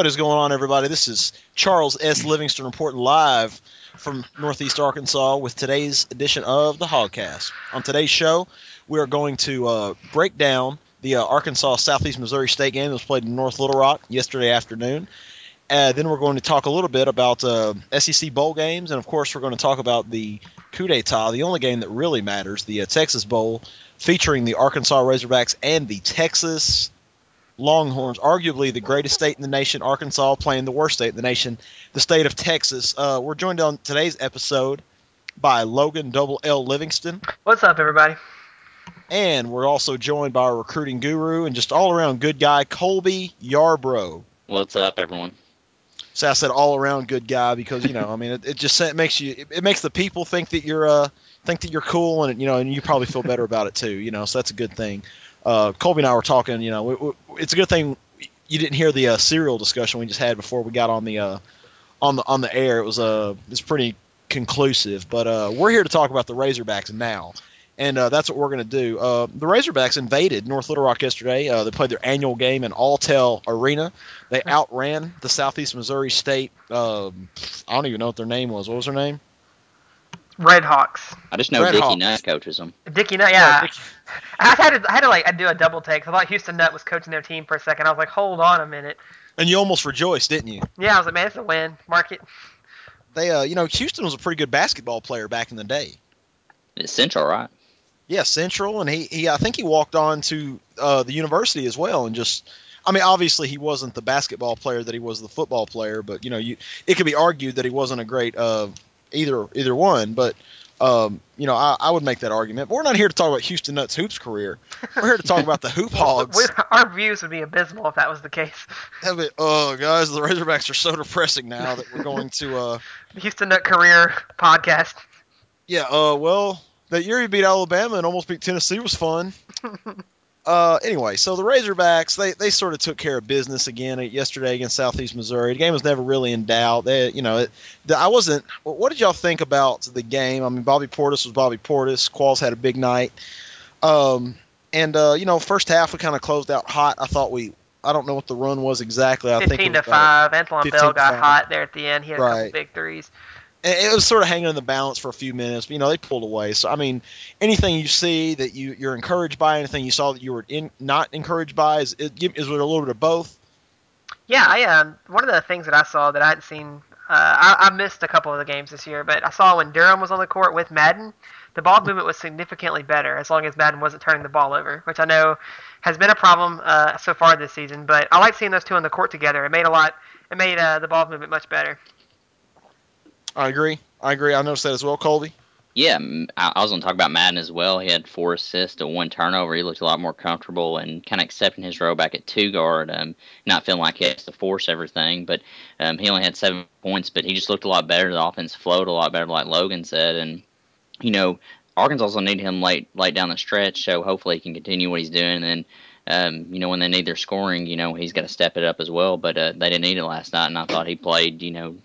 What is going on, everybody? This is Charles S. Livingston reporting live from Northeast Arkansas with today's edition of the Hogcast. On today's show, we are going to break down the Arkansas-Southeast Missouri State game that was played in North Little Rock yesterday afternoon. Then we're going to talk a little bit about SEC Bowl games, and of course we're going to talk about the coup d'etat, the only game that really matters, the Texas Bowl, featuring the Arkansas Razorbacks and the Texas Longhorns, arguably the greatest state in the nation, Arkansas playing the worst state in the nation, the state of Texas. We're joined on today's episode by Logan Double L Livingston. What's up, everybody? And we're also joined by our recruiting guru and just all-around good guy, Colby Yarbrough. What's up, everyone? So I said all-around good guy because, you know, I mean, it makes the people think that you're cool, and, you know, and you probably feel better about it too, you know, so that's a good thing. Colby and I were talking, you know, it's a good thing you didn't hear the cereal discussion we just had before we got on the on the air. It was it's pretty conclusive, but we're here to talk about the Razorbacks now, and that's what we're going to do. The Razorbacks invaded North Little Rock yesterday. They played their annual game in Alltel Arena. They outran the Southeast Missouri State. I don't even know what their name was. What was their name? Redhawks. I just know Dickie Nutt coaches them. Dickie Nutt, yeah. I had to do a double take. I thought Houston Nutt was coaching their team for a second. I was like, hold on a minute. And you almost rejoiced, didn't you? Yeah, I was like, man, it's a win. Mark it. They, you know, Houston was a pretty good basketball player back in the day. It's Central, right? Yeah, Central, and I think he walked on to the university as well, and just. I mean, obviously he wasn't the basketball player that he was the football player, but you know, it could be argued that he wasn't a great. Either one, but you know, I would make that argument. But we're not here to talk about Houston Nutt's hoops career. We're here to talk about the Hoop Hogs. Our views would be abysmal if that was the case. Oh, guys, the Razorbacks are so depressing now that we're going to the Houston Nutt career podcast. Yeah, well, that year he beat Alabama and almost beat Tennessee was fun. Anyway, so the Razorbacks, they sort of took care of business again yesterday against Southeast Missouri. The game was never really in doubt. What did y'all think about the game? I mean, Bobby Portis was Bobby Portis. Qualls had a big night. You know, first half we kind of closed out hot. I don't know what the run was exactly. I 15 think it was to 5. Antoine Bell got hot there at the end. He had a couple big threes. It was sort of hanging in the balance for a few minutes, but, you know, they pulled away. So, I mean, anything you see that you're encouraged by, anything you saw that you were not encouraged by, is it a little bit of both? Yeah, one of the things that I saw that I hadn't seen, I missed a couple of the games this year, but I saw when Durham was on the court with Madden, the ball movement was significantly better as long as Madden wasn't turning the ball over, which I know has been a problem so far this season. But I liked seeing those two on the court together. It made the ball movement much better. I agree. I noticed that as well, Colby. Yeah, I was going to talk about Madden as well. He had 4 assists and 1 turnover. He looked a lot more comfortable and kind of accepting his role back at 2 guard, not feeling like he has to force everything. But he only had 7 points, but he just looked a lot better. The offense flowed a lot better, like Logan said. And, you know, Arkansas will need him late down the stretch, so hopefully he can continue what he's doing. And, you know, when they need their scoring, you know, he's got to step it up as well. But they didn't need it last night, and I thought he played, you know,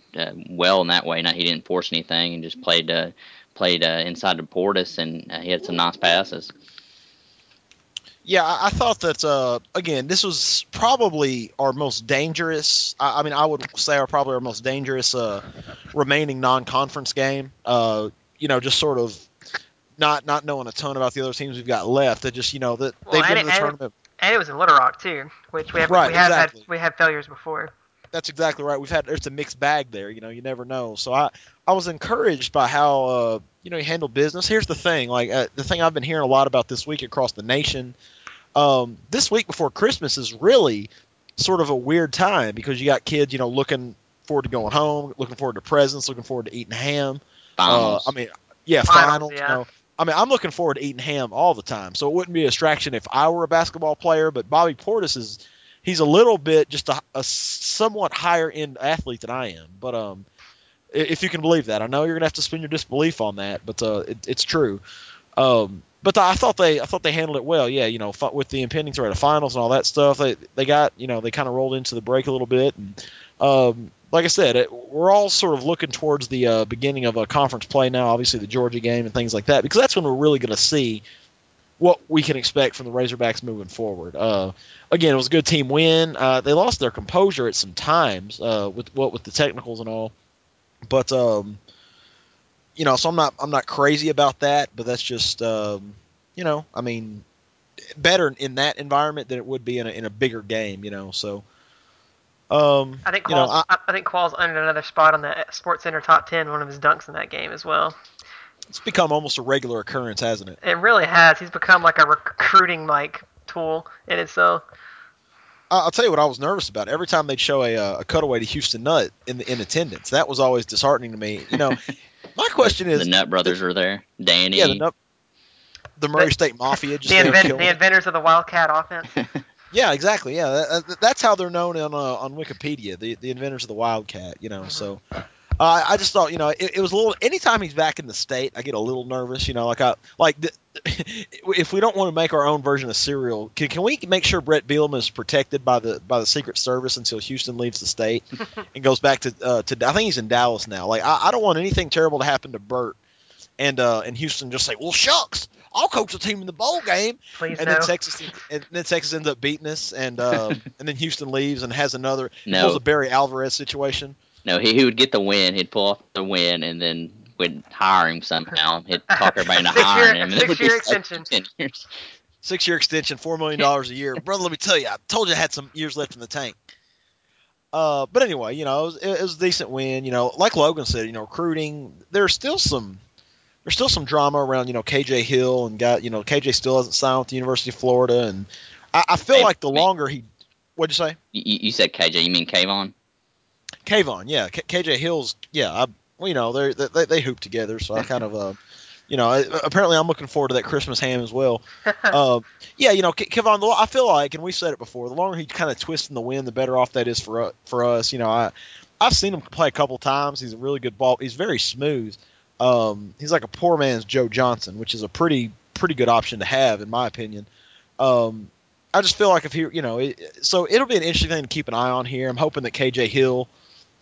well in that way. Now, he didn't force anything and just played inside to Portis, and he had some nice passes. Yeah, I thought that, again, this was probably our most dangerous – I mean, I would say our most dangerous remaining non-conference game, you know, just sort of not knowing a ton about the other teams we've got left. That just, you know, that they've been in the tournament – and it was in Little Rock too, which we have had failures before. That's exactly right. It's a mixed bag there. You know, you never know. So I was encouraged by how you know, he handled business. Here's the thing, like the thing I've been hearing a lot about this week across the nation. This week before Christmas is really sort of a weird time because you got kids, you know, looking forward to going home, looking forward to presents, looking forward to eating ham. Finals. Finals. Yeah. You know, I mean, I'm looking forward to eating ham all the time, so it wouldn't be a distraction if I were a basketball player, but Bobby Portis he's a little bit just a somewhat higher-end athlete than I am, but if you can believe that. I know you're going to have to spend your disbelief on that, but it's true. But I thought they handled it well, yeah, you know, with the impending threat of finals and all that stuff. They got, you know, they kind of rolled into the break a little bit, and like I said, we're all sort of looking towards the beginning of a conference play now, obviously the Georgia game and things like that, because that's when we're really going to see what we can expect from the Razorbacks moving forward. Again, it was a good team win. They lost their composure at some times with the technicals and all, but so I'm not crazy about that, but that's just better in that environment than it would be in a bigger game, so. I think Qualls earned another spot on the SportsCenter top 10, one of his dunks in that game as well. It's become almost a regular occurrence, hasn't it? It really has. He's become like a recruiting tool in itself. I'll tell you what I was nervous about. Every time they'd show a cutaway to Houston Nutt in attendance, that was always disheartening to me. My question is, the Nutt brothers were there. Danny, yeah, the Murray State Mafia, just the inventors of the Wildcat offense. Yeah, exactly. Yeah, that's how they're known on Wikipedia. The inventors of the Wildcat. So I just thought, it was a little. Anytime he's back in the state, I get a little nervous. If we don't want to make our own version of cereal, can we make sure Brett Bielema is protected by the Secret Service until Houston leaves the state and goes back to? I think he's in Dallas now. I don't want anything terrible to happen to Bert and Houston. Just say, well, shucks. I'll coach the team in the bowl game. Then Texas ends up beating us, and then Houston leaves and has another. No. Pulls a Barry Alvarez situation. No, he would get the win. He'd pull off the win, and then would hire him somehow. He'd talk everybody into hiring him. Six-year extension. 10 years. 6-year extension, $4 million a year, brother. Let me tell you, I told you I had some years left in the tank. But anyway, it was a decent win. Like Logan said, recruiting. There's still some drama around, K.J. Hill and K.J. still hasn't signed with the University of Florida, and I feel like the longer he, what'd you say? You said K.J. You mean Kevon? Kevon, yeah, K.J. Hill's, yeah. They hoop together, so I kind of, apparently I'm looking forward to that Christmas ham as well. Kevon, I feel like, and we said it before, the longer he kind of twists in the wind, the better off that is for us. I've seen him play a couple times. He's a really good ball. He's very smooth. He's like a poor man's Joe Johnson, which is a pretty good option to have, in my opinion. I just feel like if he, so it'll be an interesting thing to keep an eye on here. I'm hoping that KJ Hill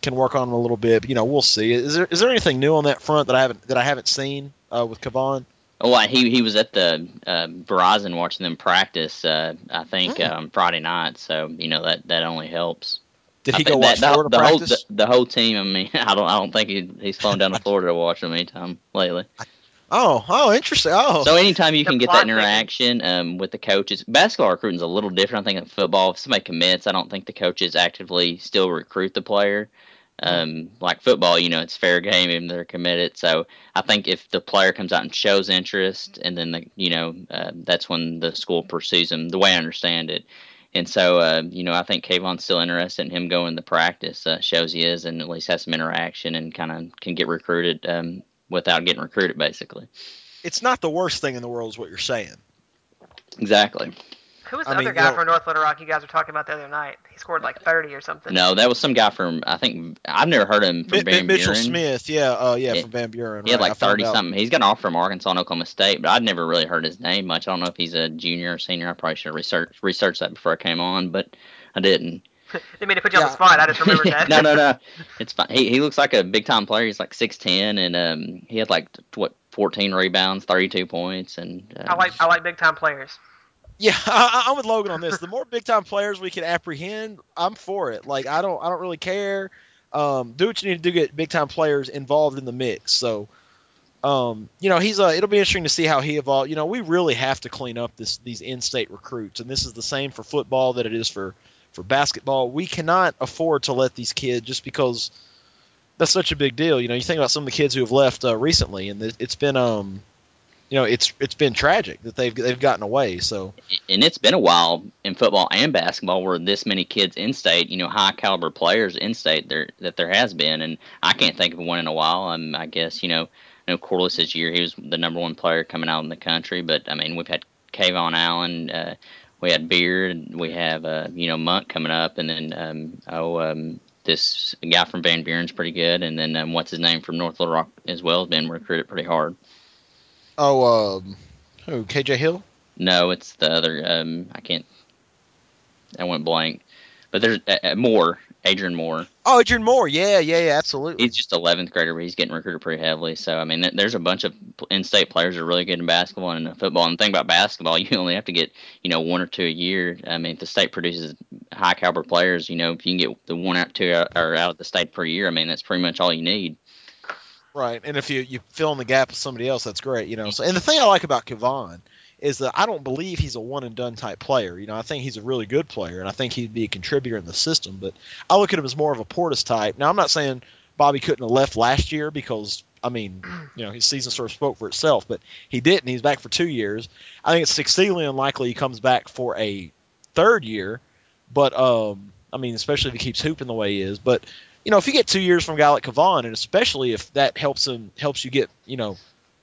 can work on him a little bit. But, we'll see. Is there anything new on that front that I haven't seen with Kevon? Oh, he was at the Verizon watching them practice. I think Friday night, so that only helps. Did he go watch Florida practice? The whole team. I mean, I don't think he's flown down to Florida to watch them anytime lately. Interesting. So anytime you can get that interaction with the coaches, basketball recruiting is a little different. I think in football, if somebody commits, I don't think the coaches actively still recruit the player. Like football, it's fair game even if they're committed. So I think if the player comes out and shows interest, and then that's when the school pursues them. The way I understand it. And so, I think Kevon's still interested in him going to practice. Shows he is, and at least has some interaction and kind of can get recruited without getting recruited, basically. It's not the worst thing in the world is what you're saying. Exactly. Who was the other guy from North Little Rock you guys were talking about the other night? He scored like 30 or something. No, that was some guy from, I think, I've never heard of him, from Van Buren. Mitchell Smith, from Van Buren. He had like 30-something. He's got an offer from Arkansas and Oklahoma State, but I'd never really heard his name much. I don't know if he's a junior or senior. I probably should have researched that before I came on, but I didn't. They made to put you on the spot. I just remembered that. No. It's fine. He looks like a big-time player. He's like 6'10", and he had like, 14 rebounds, 32 points. And I like big-time players. Yeah, I'm with Logan on this. The more big time players we can apprehend, I'm for it. Like I don't really care. Do what you need to do to get big time players involved in the mix. So, it'll be interesting to see how he evolves. We really have to clean up these in-state recruits, and this is the same for football that it is for basketball. We cannot afford to let these kids, just because that's such a big deal. You think about some of the kids who have left recently, and it's been it's been tragic that they've gotten away. So, and it's been a while in football and basketball where this many kids in state, high caliber players in state there has been, and I can't think of one in a while. I guess Corliss this year he was the number one player coming out in the country, but I mean we've had Kevon Allen, we had Beard, we have Monk coming up, and then this guy from Van Buren's pretty good, and then what's his name from North Little Rock as well has been recruited pretty hard. Who, K.J. Hill? No, it's the other, I went blank. But there's Moore Adrian Moore. Oh, Adrian Moore. Yeah, absolutely. He's just 11th grader, but he's getting recruited pretty heavily. So, I mean, there's a bunch of in-state players that are really good in basketball and in football. And the thing about basketball, you only have to get, one or two a year. I mean, if the state produces high-caliber players, if you can get the one out, two out of the state per year, I mean, that's pretty much all you need. Right, and if you fill in the gap with somebody else, that's great. So, and the thing I like about Kevon is that I don't believe he's a one-and-done type player. I think he's a really good player, and I think he'd be a contributor in the system. But I look at him as more of a Portis type. Now, I'm not saying Bobby couldn't have left last year because, his season sort of spoke for itself, but he didn't. He's back for 2 years. I think it's exceedingly unlikely he comes back for a third year, but, especially if he keeps hooping the way he is. But, if you get 2 years from a guy like Kevon, and especially if that helps you get,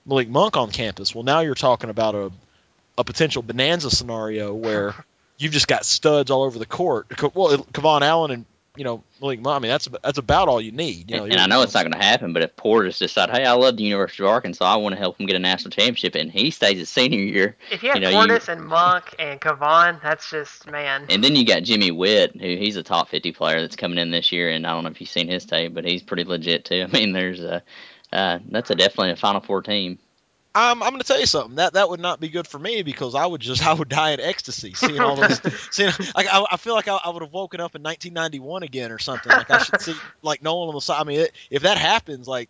Malik Monk on campus, well, now you're talking about a potential bonanza scenario where you've just got studs all over the court. Well, Kevon Allen and Malik Monk, that's about all you need. And I know it's not going to happen, but if Portis decides, hey, I love the University of Arkansas, I want to help him get a national championship, and he stays his senior year. If you have Portis and Monk and Kevon, that's just, man. And then you got Jimmy Witt, he's a top 50 player that's coming in this year, and I don't know if you've seen his tape, but he's pretty legit too. There's that's definitely a Final Four team. I'm going to tell you something that would not be good for me because I would die in ecstasy seeing all those. I feel like I would have woken up in 1991 again or something. Like I should see like Nolan on the side. If that happens, like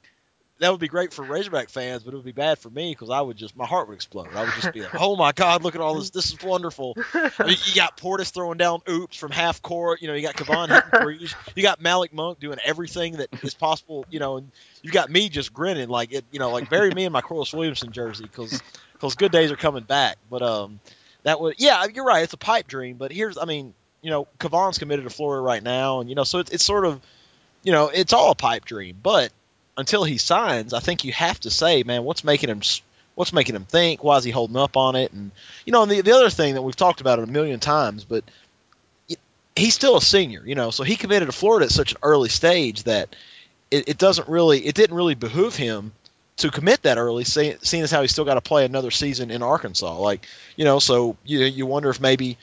that would be great for Razorback fans, but it would be bad for me because my heart would explode. I would just be like, oh my God, look at all this. This is wonderful. You got Portis throwing down oops from half court. You got Kevon hitting threes. You got Malik Monk doing everything that is possible. And you got me just grinning like it. Like bury me in my Corliss Williamson jersey because good days are coming back. But you're right. It's a pipe dream. But here's, Kevon's committed to Florida right now, and so it's sort of, it's all a pipe dream, but. Until he signs, I think you have to say, man, what's making him think? Why is he holding up on it? And the other thing that we've talked about it a million times, but he's still a senior, so he committed to Florida at such an early stage that it didn't really behoove him to commit that early, seeing as how he's still got to play another season in Arkansas. So you wonder if maybe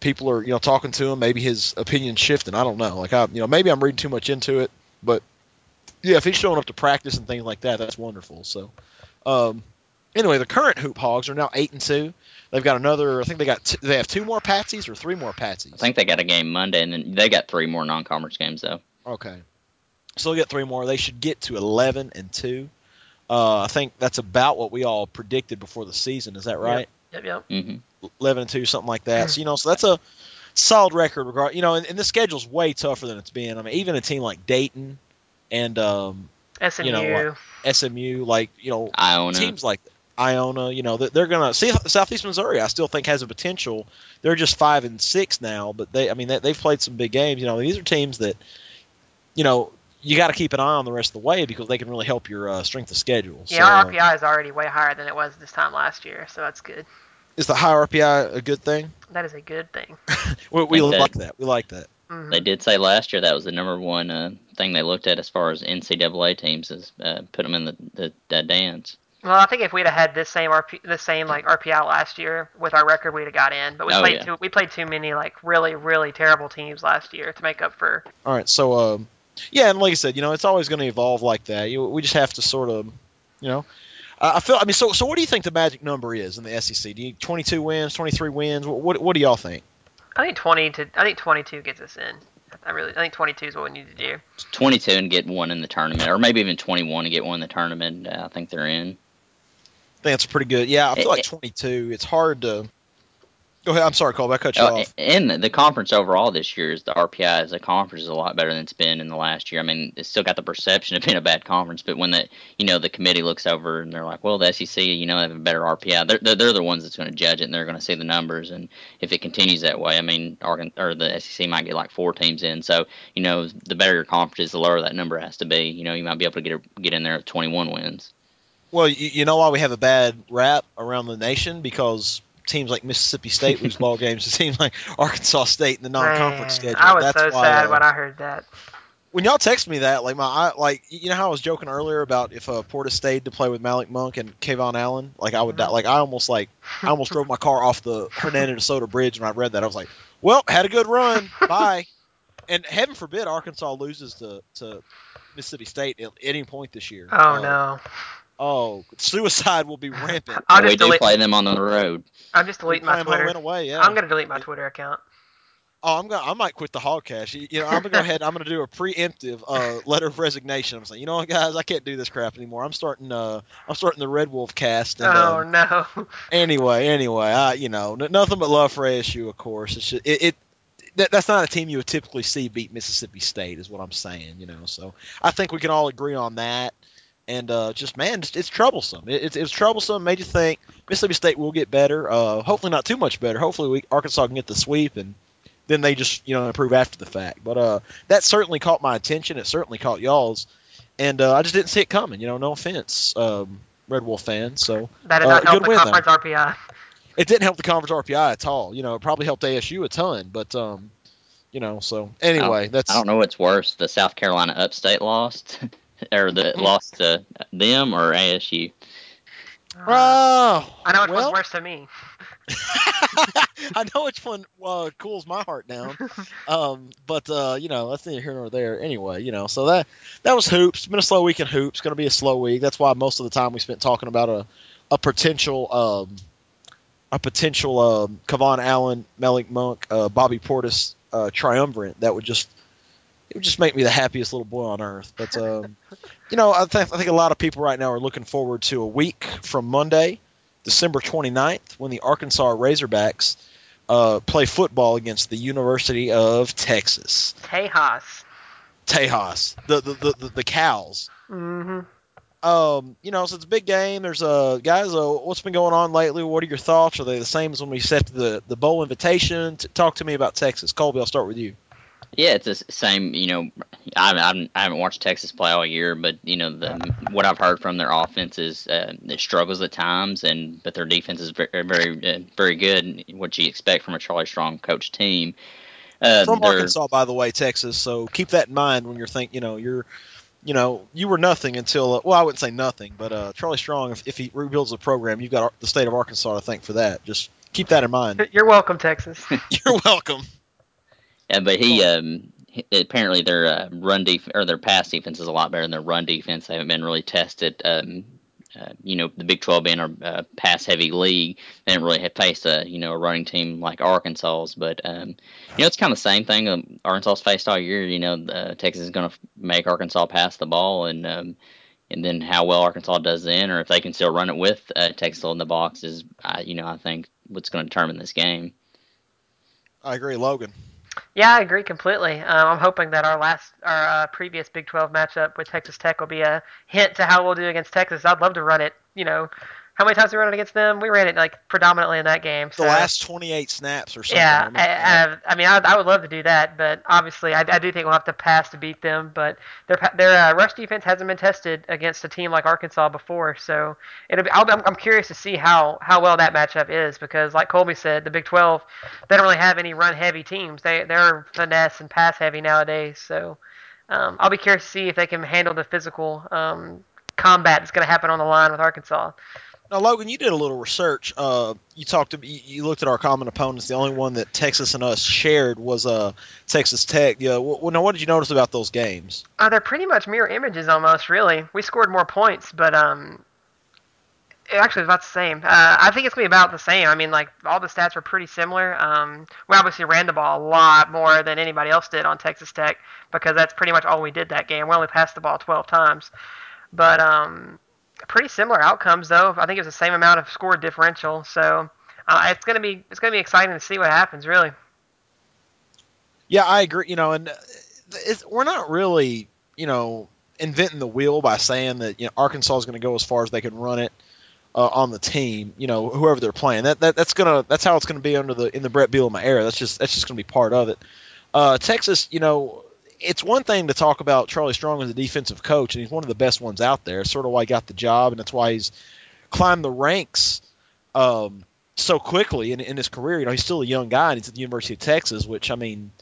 people are talking to him, maybe his opinion's shifting. I don't know. Maybe I'm reading too much into it, but. Yeah, if he's showing up to practice and things like that, that's wonderful. So, anyway, the current Hoop Hogs are now 8-2. They've got another. I think they have two more patsies or three more patsies. I think they got a game Monday, and then they got three more non-conference games though. Okay, so they'll get three more. They should get to 11-2. I think that's about what we all predicted before the season. Is that right? Yep. Mm-hmm. 11-2, something like that. Mm-hmm. So so that's a solid record. And the schedule's way tougher than it's been. Even a team like Dayton. And SMU, SMU, Iona. Teams like Iona, they're gonna see Southeast Missouri. I still think has a potential. They're just 5-6 now, but they've played some big games. These are teams that, you got to keep an eye on the rest of the way because they can really help your strength of schedule. Yeah, so, our RPI is already way higher than it was this time last year, so that's good. Is the high RPI a good thing? That is a good thing. we like that. We like that. Mm-hmm. They did say last year that was the number one thing they looked at as far as NCAA teams is put them in the dance. Well, I think if we'd have had this same RPI last year with our record, we'd have got in. But we played too many really really terrible teams last year to make up for. All right, so and like I said, it's always going to evolve like that. We just have to sort of, I feel. So what do you think the magic number is in the SEC? Do you 22 wins, 23 wins? What do y'all think? I think 22 gets us in. I think 22 is what we need to do. 22 and get one in the tournament, or maybe even 21 and get one in the tournament. I think they're in. I think that's pretty good. Yeah, I feel 22. It's hard to. Go ahead. I'm sorry, Colby. I cut you off. And the conference overall this year is the RPI as a conference is a lot better than it's been in the last year. It's still got the perception of being a bad conference, but when the committee looks over and they're like, well, the SEC, they have a better RPI. They're the ones that's going to judge it, and they're going to see the numbers. And if it continues that way, or the SEC might get four teams in. So the better your conference is, the lower that number has to be. You might be able to get in there with 21 wins. Well, you know why we have a bad rap around the nation because. Teams like Mississippi State lose ball games to teams like Arkansas State in the non-conference schedule. I was sad when I heard that. When y'all text me that, how I was joking earlier about if Portis stayed to play with Malik Monk and Kevon Allen, I would die. I almost drove my car off the Hernando de Soto Bridge when I read that. I was like, well, had a good run. Bye. and heaven forbid Arkansas loses to Mississippi State at any point this year. Oh, no. Oh, suicide will be rampant. We do play them on the road. I'm just deleting my Twitter. I'm going to delete my Twitter account. Oh, I might quit the Hogcast. You know, I'm gonna go ahead. I'm gonna do a preemptive letter of resignation. I'm saying, you know what, guys, I can't do this crap anymore. I'm starting the Red Wolf Cast. And, oh no. Anyway, nothing but love for ASU, of course. It's just, that's not a team you would typically see beat Mississippi State, is what I'm saying. You know, so I think we can all agree on that. And it's troublesome. It's troublesome. Made you think Mississippi State will get better. Hopefully not too much better. Hopefully Arkansas can get the sweep and. Then they just, improve after the fact. But that certainly caught my attention. It certainly caught y'all's. And I just didn't see it coming. No offense, Red Wolf fans. So, that did not help the conference RPI. It didn't help the conference RPI at all. It probably helped ASU a ton. But, so anyway. I don't know what's worse, the South Carolina Upstate lost or the lost to them or ASU. I know which one's worse to me. I know which one cools my heart down, but that's neither here nor there. Anyway, so that was hoops. It's been a slow week in hoops. It's going to be a slow week. That's why most of the time we spent talking about a potential Kevon Allen, Malik Monk, Bobby Portis triumvirate. That would just make me the happiest little boy on earth. But I think a lot of people right now are looking forward to a week from Monday. December 29th, when the Arkansas Razorbacks play football against the University of Texas. Tejas. The Cows. Mm-hmm. So it's a big game. There's guys. What's been going on lately? What are your thoughts? Are they the same as when we set the bowl invitation? Talk to me about Texas, Colby. I'll start with you. Yeah, it's the same. I haven't watched Texas play all year, but what I've heard from their offense is it struggles at times, but their defense is very, very, very good. What you expect from a Charlie Strong coach team. From Arkansas, by the way, Texas. So keep that in mind when you're thinking. You were nothing until I wouldn't say nothing, but Charlie Strong, if he rebuilds the program, you've got the state of Arkansas to thank for that. Just keep that in mind. You're welcome, Texas. You're welcome. Yeah, but apparently their their pass defense is a lot better than their run defense. They haven't been really tested. The Big 12 being a pass-heavy league, they didn't really face a running team like Arkansas's. But it's kind of the same thing Arkansas's faced all year. Texas is going to make Arkansas pass the ball, and then how well Arkansas does then, or if they can still run it with Texas in the box is, I think what's going to determine this game. I agree, Logan. Yeah, I agree completely. I'm hoping that our previous Big 12 matchup with Texas Tech will be a hint to how we'll do against Texas. I'd love to run it. How many times we run it against them? We ran it predominantly in that game. So. The last 28 snaps or something. Yeah, I would love to do that, but obviously I do think we'll have to pass to beat them. But their rush defense hasn't been tested against a team like Arkansas before, so I'm curious to see how well that matchup is because, like Colby said, the Big 12 they don't really have any run heavy teams. They're finesse and pass heavy nowadays. So I'll be curious to see if they can handle the physical combat that's going to happen on the line with Arkansas. Now, Logan, you did a little research. You looked at our common opponents. The only one that Texas and us shared was Texas Tech. Yeah. Now, what did you notice about those games? They're pretty much mirror images, almost. Really, we scored more points, but it actually was about the same. I think it's gonna be about the same. I mean, all the stats were pretty similar. We obviously ran the ball a lot more than anybody else did on Texas Tech because that's pretty much all we did that game. We only passed the ball 12 times, but. Pretty similar outcomes, though. I think it was the same amount of score differential, so it's gonna be exciting to see what happens, really. Yeah, I agree. We're not really inventing the wheel by saying that Arkansas is going to go as far as they can run it on the team. Whoever they're playing, that's how it's going to be in the Brett Bielema era. That's just going to be part of it. Texas, it's one thing to talk about Charlie Strong as a defensive coach, and he's one of the best ones out there. It's sort of why he got the job, and that's why he's climbed the ranks so quickly in his career. He's still a young guy, and he's at the University of Texas, which, I mean,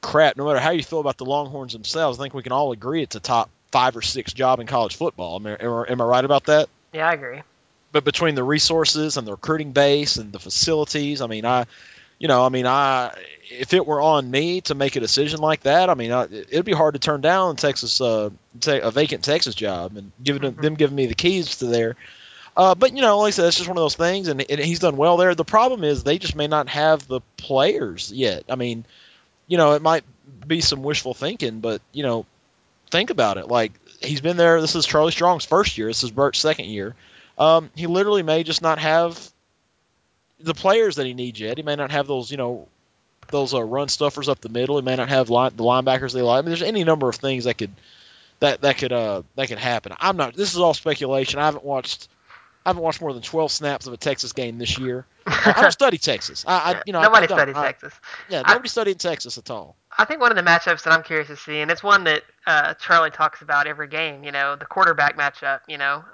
crap, no matter how you feel about the Longhorns themselves, I think we can all agree it's a top 5 or 6 job in college football. Am I right about that? Yeah, I agree. But between the resources and the recruiting base and the facilities, you know, I mean, if it were on me to make a decision like that, I mean, it'd be hard to turn down Texas, a vacant Texas job and giving me the keys to there. But, you know, like I said, it's just one of those things, and he's done well there. The problem is they just may not have the players yet. I mean, you know, it might be some wishful thinking, but, you know, think about it. Like, he's been there. This is Charlie Strong's first year. This is Burt's second year. He literally may just not have the players that he needs yet. He may not have those, you know, those run stuffers up the middle. He may not have the linebackers they like. I mean, there's any number of things that could happen. I'm not. This is all speculation. I haven't watched more than 12 snaps of a Texas game this year. I don't study Texas. Nobody studied Texas. Yeah, nobody studied Texas at all. I think one of the matchups that I'm curious to see, and it's one that Charlie talks about every game, you know, the quarterback matchup, you know.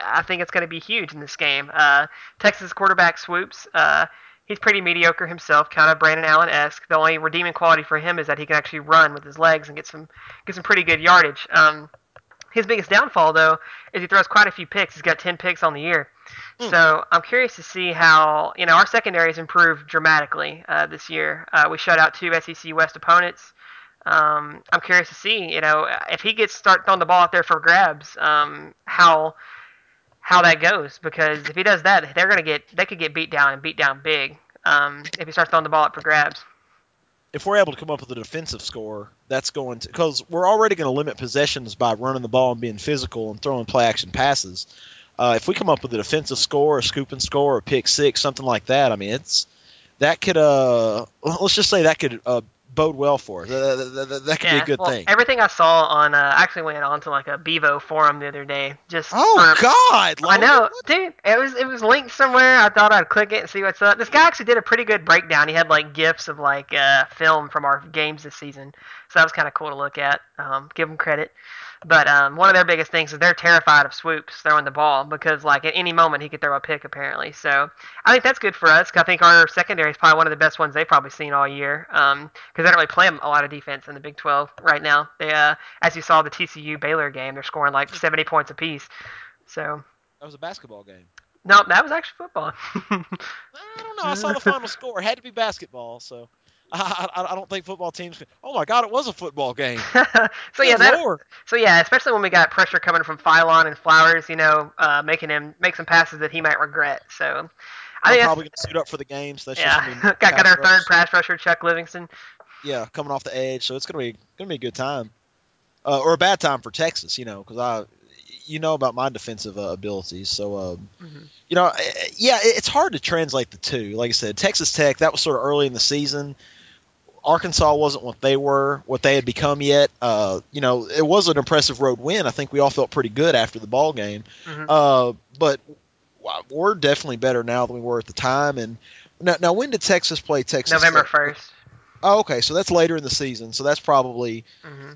I think it's going to be huge in this game. Texas quarterback Swoops, he's pretty mediocre himself, kind of Brandon Allen-esque. The only redeeming quality for him is that he can actually run with his legs and get some pretty good yardage. His biggest downfall, though, is he throws quite a few picks. He's got 10 picks on the year. So I'm curious to see how, you know, our secondary has improved dramatically this year. We shut out 2 SEC West opponents. I'm curious to see, you know, if he gets start throwing the ball out there for grabs, how that goes. Because if he does that, they could get beat down and beat down big if he starts throwing the ball out for grabs. If we're able to come up with a defensive score, that's going to – because we're already going to limit possessions by running the ball and being physical and throwing play-action passes. If we come up with a defensive score, a scoop and score, a pick six, something like that, I mean, let's just say that could bode well for us. That could be a good thing. Everything I saw on I actually went on to like a Bevo forum the other day. God, Logan. I know, dude. It was linked somewhere. I thought I'd click it and see what's up. This guy actually did a pretty good breakdown. He had like gifs of like film from our games this season, so that was kind of cool to look at. Give him credit. But one of their biggest things is they're terrified of Swoops throwing the ball because, like, at any moment he could throw a pick, apparently. So I think that's good for us. I think our secondary is probably one of the best ones they've probably seen all year because they don't really play a lot of defense in the Big 12 right now. They, as you saw the TCU-Baylor game, they're scoring like 70 points apiece. So that was a basketball game. No, that was actually football. I don't know. I saw the final score. It had to be basketball, so. I don't think football teams. Oh my God! It was a football game. So yeah, especially when we got pressure coming from Phylon and Flowers, you know, making him make some passes that he might regret. So, I'm probably gonna suit up for the game. So that's just gonna be got our third pass rusher, Chuck Livingston. Yeah, coming off the edge, so it's gonna be a good time, or a bad time for Texas, you know, because you know about my defensive abilities, so you know, it's hard to translate the two. Like I said, Texas Tech, that was sort of early in the season. Arkansas wasn't what they had become yet. You know, it was an impressive road win. I think we all felt pretty good after the ball game. But we're definitely better now than we were at the time. And now when did Texas play Texas? November 1st. Oh, okay. So that's later in the season. So that's probably,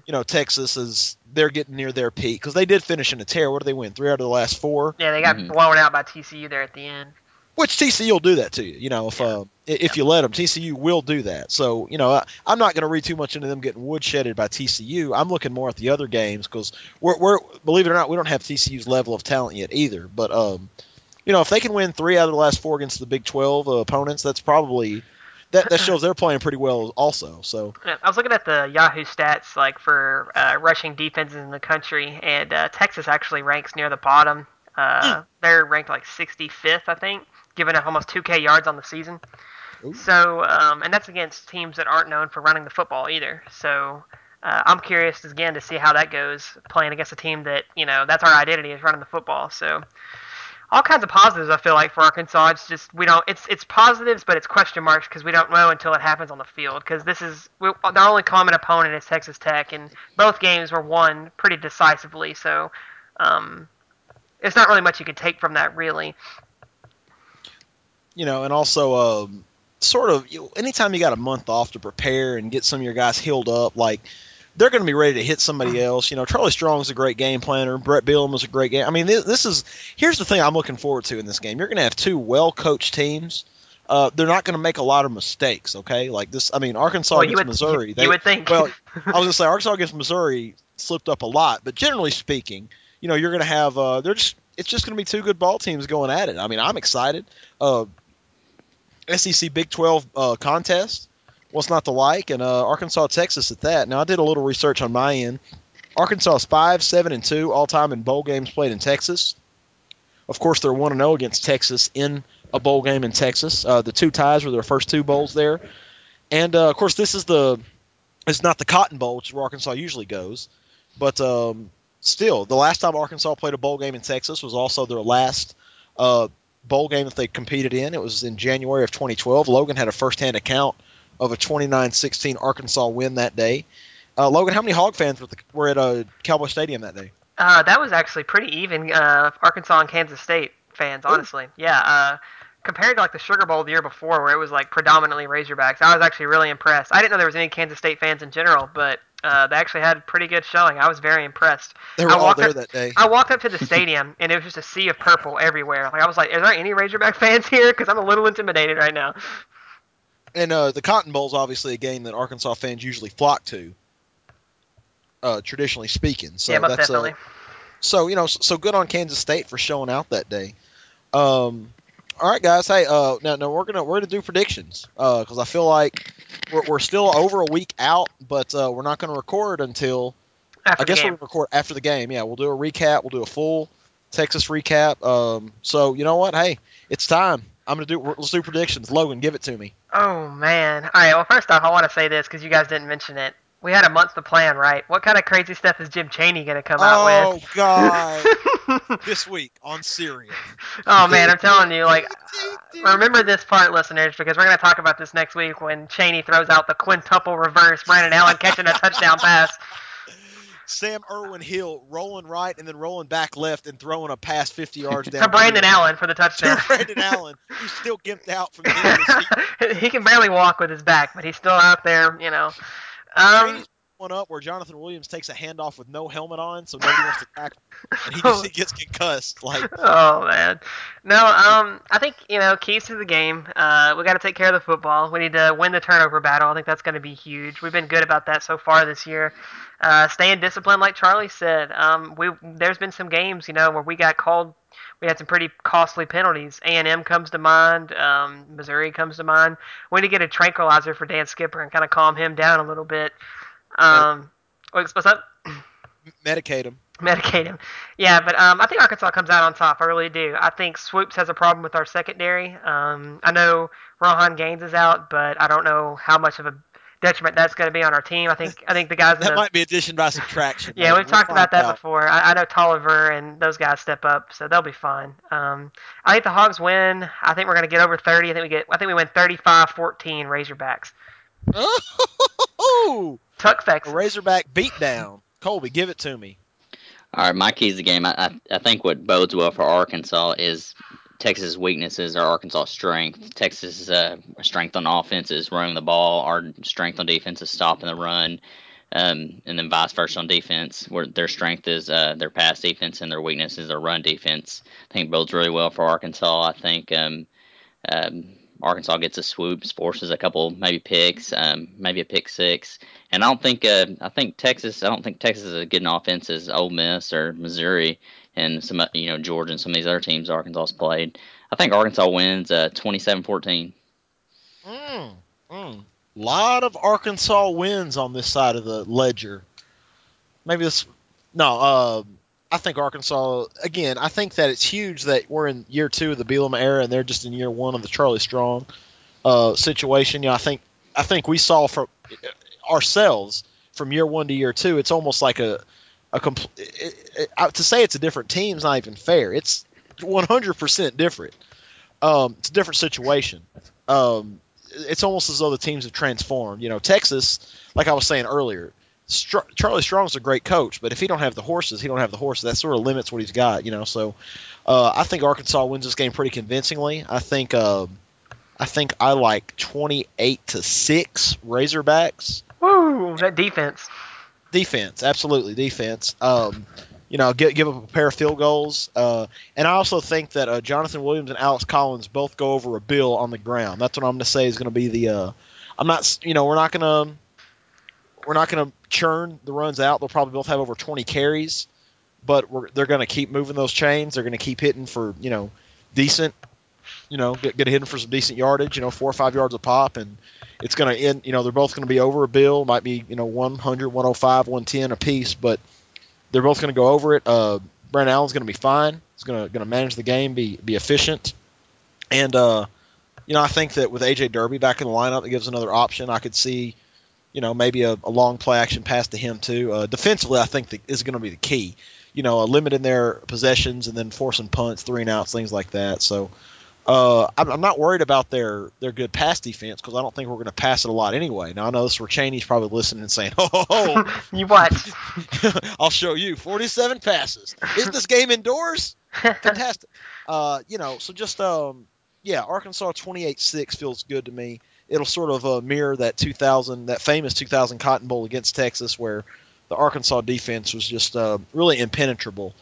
you know, Texas they're getting near their peak because they did finish in a tear. What did they win? 3 out of the last 4. Yeah, they got blown out by TCU there at the end. Which TCU will do that to you, you know, if you let them. TCU will do that. So, you know, I'm not going to read too much into them getting woodshedded by TCU. I'm looking more at the other games because we're believe it or not, we don't have TCU's level of talent yet either. But, you know, if they can win 3 out of the last 4 against the Big 12 opponents, that's probably that shows they're playing pretty well also. So yeah, I was looking at the Yahoo stats like for rushing defenses in the country, and Texas actually ranks near the bottom. They're ranked like 65th, I think, giving up almost 2,000 yards on the season. Ooh. So, and that's against teams that aren't known for running the football either. So, I'm curious again to see how that goes playing against a team that, you know, that's our identity is running the football. So, all kinds of positives I feel like for Arkansas. It's just it's positives, but it's question marks because we don't know until it happens on the field. Because this is their only common opponent is Texas Tech, and both games were won pretty decisively. So, it's not really much you can take from that, really. You know, and also sort of anytime you got a month off to prepare and get some of your guys healed up, like they're going to be ready to hit somebody else. You know, Charlie Strong's a great game planner. Brett Bielema is a great game. I mean, here's the thing I'm looking forward to in this game. You're going to have 2 well-coached teams. They're not going to make a lot of mistakes, okay? Like this, I mean, Arkansas against Missouri. You would think. Well, I was going to say Arkansas against Missouri slipped up a lot, but generally speaking, you know, you're going to have it's just going to be 2 good ball teams going at it. I mean, I'm excited. SEC Big 12 contest. What's not to like? And Arkansas, Texas at that. Now, I did a little research on my end. Arkansas is 5-7-2 all-time in bowl games played in Texas. Of course, they're 1-0 against Texas in a bowl game in Texas. The two ties were their first two bowls there. And, of course, it's not the Cotton Bowl, which is where Arkansas usually goes. But still, the last time Arkansas played a bowl game in Texas was also their last bowl game that they competed in. It was in January of 2012. Logan had a firsthand account of a 29-16 Arkansas win that day. Logan, how many Hog fans were at Cowboy Stadium that day? That was actually pretty even, Arkansas and Kansas State fans, honestly. Ooh. Yeah, compared to like the Sugar Bowl the year before where it was like predominantly Razorbacks, I was actually really impressed. I didn't know there was any Kansas State fans in general, but they actually had a pretty good showing. I was very impressed. They were all there that day. I walked up to the stadium, and it was just a sea of purple everywhere. Like I was like, are there any Razorback fans here? Because I'm a little intimidated right now. And the Cotton Bowl is obviously a game that Arkansas fans usually flock to, traditionally speaking. So yeah, most definitely. So good on Kansas State for showing out that day. All right, guys. Hey, now we're gonna do predictions because I feel like we're still over a week out, but we're not gonna record until we'll record after the game. Yeah, we'll do a recap. We'll do a full Texas recap. So you know what? Hey, it's time. Let's do predictions. Logan, give it to me. Oh, man. All right, well, first off, I want to say this because you guys didn't mention it. We had a month to plan, right? What kind of crazy stuff is Jim Chaney going to come out with? Oh, God. This week on Sirius. Oh, man, I'm telling you, like, remember this part, listeners, because we're going to talk about this next week when Chaney throws out the quintuple reverse, Brandon Allen catching a touchdown pass. Sam Irwin Hill rolling right and then rolling back left and throwing a pass 50 yards down. To Brandon Allen for the touchdown. To Brandon Allen, who's still gimped out from the end of the season. He can barely walk with his back, but he's still out there, you know. One up where Jonathan Williams takes a handoff with no helmet on, so nobody wants to tackle him. And he gets concussed. Like, oh man, no. I think keys to the game. We got to take care of the football. We need to win the turnover battle. I think that's going to be huge. We've been good about that so far this year. Staying disciplined, like Charlie said. There's been some games, where we got called. We had some pretty costly penalties. A&M comes to mind. Missouri comes to mind. We need to get a tranquilizer for Dan Skipper and kind of calm him down a little bit. What's up? Medicate him. Yeah, but I think Arkansas comes out on top. I really do. I think Swoops has a problem with our secondary. I know Rohan Gaines is out, but I don't know how much of a detriment that's going to be on our team. I think the guys that might be addition by subtraction. Yeah, we've talked about that before. I know Tolliver and those guys step up, so they'll be fine. I think the Hogs win. I think we're going to get over 30. I think we win 35-14 Razorbacks. Oh, Tuck Facts. Razorback beatdown. Colby, give it to me. All right, my keys to the game. I think what bodes well for Arkansas is Texas' weaknesses are Arkansas' strength. Texas' strength on offense is running the ball. Our strength on defense is stopping the run, and then vice versa on defense, where their strength is their pass defense and their weakness is their run defense. I think builds really well for Arkansas. I think Arkansas gets a swoop, forces a couple maybe picks, maybe a pick six. And I don't think Texas is as good an offense as Ole Miss or Missouri. And some, Georgia and some of these other teams Arkansas's played. I think Arkansas wins 27-14. Lot of Arkansas wins on this side of the ledger. I think Arkansas again. I think that it's huge that we're in year two of the Bielema era, and they're just in year one of the Charlie Strong situation. I think we saw from ourselves from year one to year two. It's almost like to say it's a different team is not even fair. It's 100% different. It's a different situation. It's almost as though the teams have transformed. Texas, like I was saying earlier, Charlie Strong's a great coach, but if he don't have the horses, that sort of limits what he's got. So I think Arkansas wins this game pretty convincingly. I think I like 28-6 Razorbacks. Woo, that defense. Defense, absolutely defense. Give up a pair of field goals, and I also think that Jonathan Williams and Alex Collins both go over a bill on the ground. That's what I'm going to say is going to be the. We're not going to churn the runs out. They'll probably both have over 20 carries, but they're going to keep moving those chains. They're going to keep hitting for decent you know, get hidden for some decent yardage, 4 or 5 yards a pop, and it's going to end, they're both going to be over a bill, might be, 100, 105, 110 apiece, but they're both going to go over it. Brandon Allen's going to be fine. He's going to manage the game, be efficient. And, I think that with A.J. Derby back in the lineup, it gives another option. I could see, maybe a long play action pass to him too. Defensively, I think that is going to be the key. Limiting their possessions and then forcing punts, 3-and-outs, things like that. So I'm not worried about their good pass defense because I don't think we're going to pass it a lot anyway. Now, I know this is where Chaney's probably listening and saying, you what? I'll show you. 47 passes. Is this game indoors? Fantastic. Arkansas 28-6 feels good to me. It'll sort of mirror that famous 2000 Cotton Bowl against Texas where the Arkansas defense was just really impenetrable.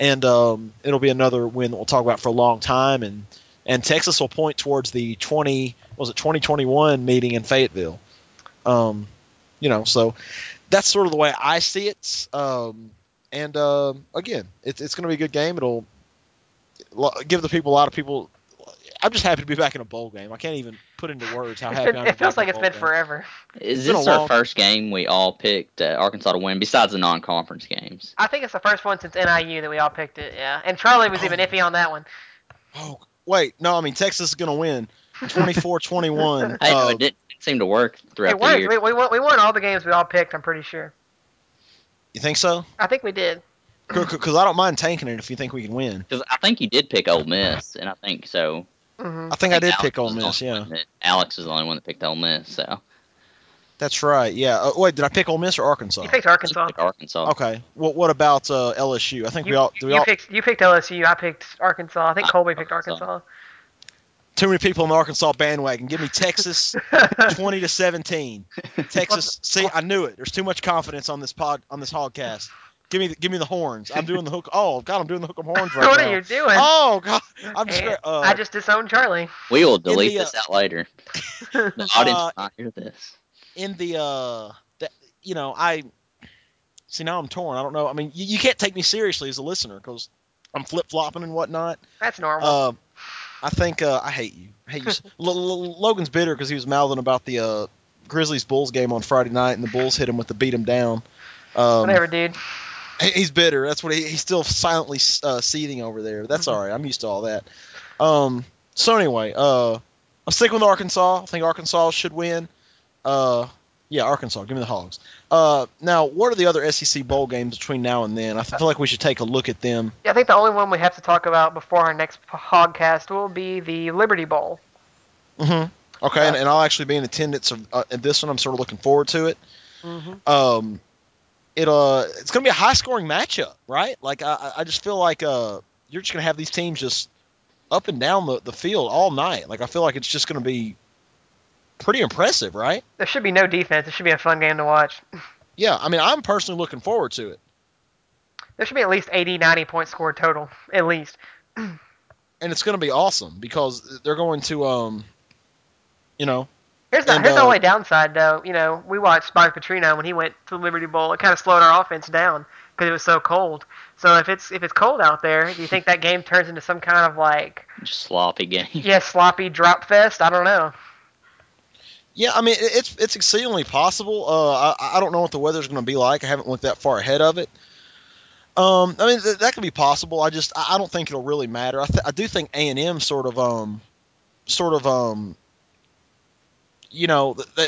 And it'll be another win that we'll talk about for a long time. And Texas will point towards the 2021 meeting in Fayetteville. So that's sort of the way I see it. Again, it's going to be a good game. It'll give a lot of people – I'm just happy to be back in a bowl game. I can't even put into words how happy I am. It feels like it's been forever. Is this our first game we all picked Arkansas to win, besides the non-conference games? I think it's the first one since NIU that we all picked it, yeah. And Charlie was even iffy on that one. Oh, wait. No, I mean, Texas is going to win 24-21. It didn't seem to work throughout the year. We won all the games we all picked, I'm pretty sure. You think so? I think we did. Because I don't mind tanking it if you think we can win. Because I think you did pick Ole Miss, and I think so. Mm-hmm. I think I did pick Ole Miss, yeah. Alex is the only one that picked Ole Miss, so. That's right, yeah. Wait, did I pick Ole Miss or Arkansas? You picked Arkansas. Okay. Well, what about LSU? I think you picked LSU. I picked Arkansas. I think Colby picked Arkansas. Too many people in the Arkansas bandwagon. Give me Texas 20-17. Texas. See, I knew it. There's too much confidence on this Hogcast. Give me the horns. I'm doing the hook. Oh God, I'm doing the hook 'em horns right now. What are you doing? Oh God, I just disowned Charlie. We will delete this out later. The audience will not hear this. In the I see now I'm torn. I don't know. I mean, you can't take me seriously as a listener because I'm flip flopping and whatnot. That's normal. I think I hate you. Logan's bitter because he was mouthing about the Grizzlies Bulls game on Friday night and the Bulls hit him with the beat him down. Whatever, dude. He's bitter. That's what he's still silently seething over there. That's all right. I'm used to all that. I'm sticking with Arkansas. I think Arkansas should win. Arkansas. Give me the Hogs. Now, what are the other SEC bowl games between now and then? I feel like we should take a look at them. Yeah, I think the only one we have to talk about before our next Hogcast will be the Liberty Bowl. Mm-hmm. Okay, and I'll actually be in attendance of this one. I'm sort of looking forward to it. Mm-hmm. It's going to be a high-scoring matchup, right? Like, I just feel like you're just going to have these teams just up and down the field all night. Like, I feel like it's just going to be pretty impressive, right? There should be no defense. It should be a fun game to watch. Yeah, I mean, I'm personally looking forward to it. There should be at least 80, 90 points scored total, at least. And it's going to be awesome because they're going to, Here's the only downside, though. We watched Bobby Petrino when he went to the Liberty Bowl. It kind of slowed our offense down because it was so cold. So if it's cold out there, do you think that game turns into some kind of sloppy game? Yeah, sloppy drop fest. I don't know. Yeah, I mean it's exceedingly possible. I don't know what the weather's going to be like. I haven't looked that far ahead of it. I mean that could be possible. I don't think it'll really matter. I do think A&M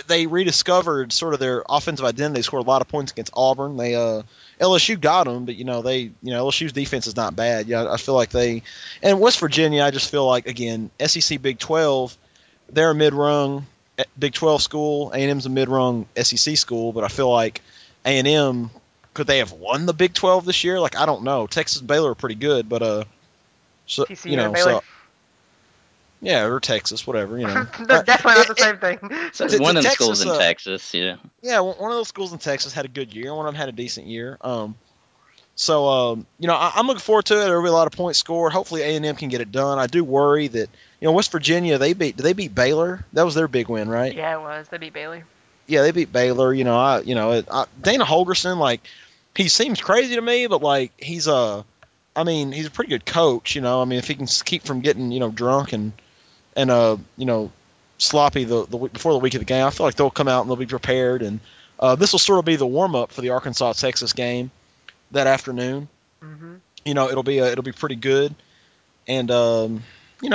they rediscovered sort of their offensive identity. They scored a lot of points against Auburn. They LSU got them, but LSU's defense is not bad. Yeah, I feel like and West Virginia. I just feel like again SEC Big 12. They're a mid-rung Big 12 school. A&M's a mid-rung SEC school, but I feel like A&M could they have won the Big 12 this year? Like I don't know. Texas and Baylor are pretty good, but TCU and Baylor. Yeah, or Texas, whatever, That's definitely not the same thing. So one of them schools in Texas, yeah. Yeah, one of those schools in Texas had a good year. One of them had a decent year. I'm looking forward to it. There'll be a lot of points scored. Hopefully A&M can get it done. I do worry that, West Virginia, did they beat Baylor? That was their big win, right? Yeah, it was. They beat Baylor. Yeah, they beat Baylor. Dana Holgerson, he seems crazy to me, but, he's a pretty good coach, if he can keep from getting, drunk and – and sloppy the week before the week of the game, I feel like they'll come out and they'll be prepared. And this will sort of be the warm up for the Arkansas-Texas game that afternoon. Mm-hmm. It'll be pretty good. And here's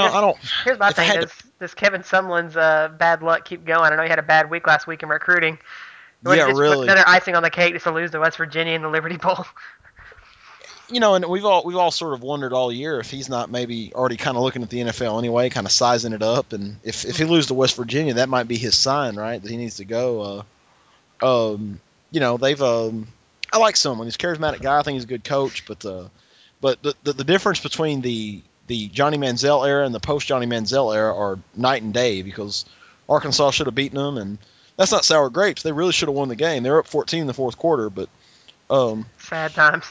my thing: does Kevin Sumlin's bad luck keep going? I know he had a bad week last week in recruiting. Really. Another icing on the cake just to lose to West Virginia in the Liberty Bowl. And we've all sort of wondered all year if he's not maybe already kind of looking at the NFL anyway, kind of sizing it up, and if he loses to West Virginia, that might be his sign, right, that he needs to go. I like Sumlin. He's a charismatic guy. I think he's a good coach, but the difference between the Johnny Manziel era and the post Johnny Manziel era are night and day, because Arkansas should have beaten them, and that's not sour grapes. They really should have won the game. They were up 14 in the fourth quarter, but sad times.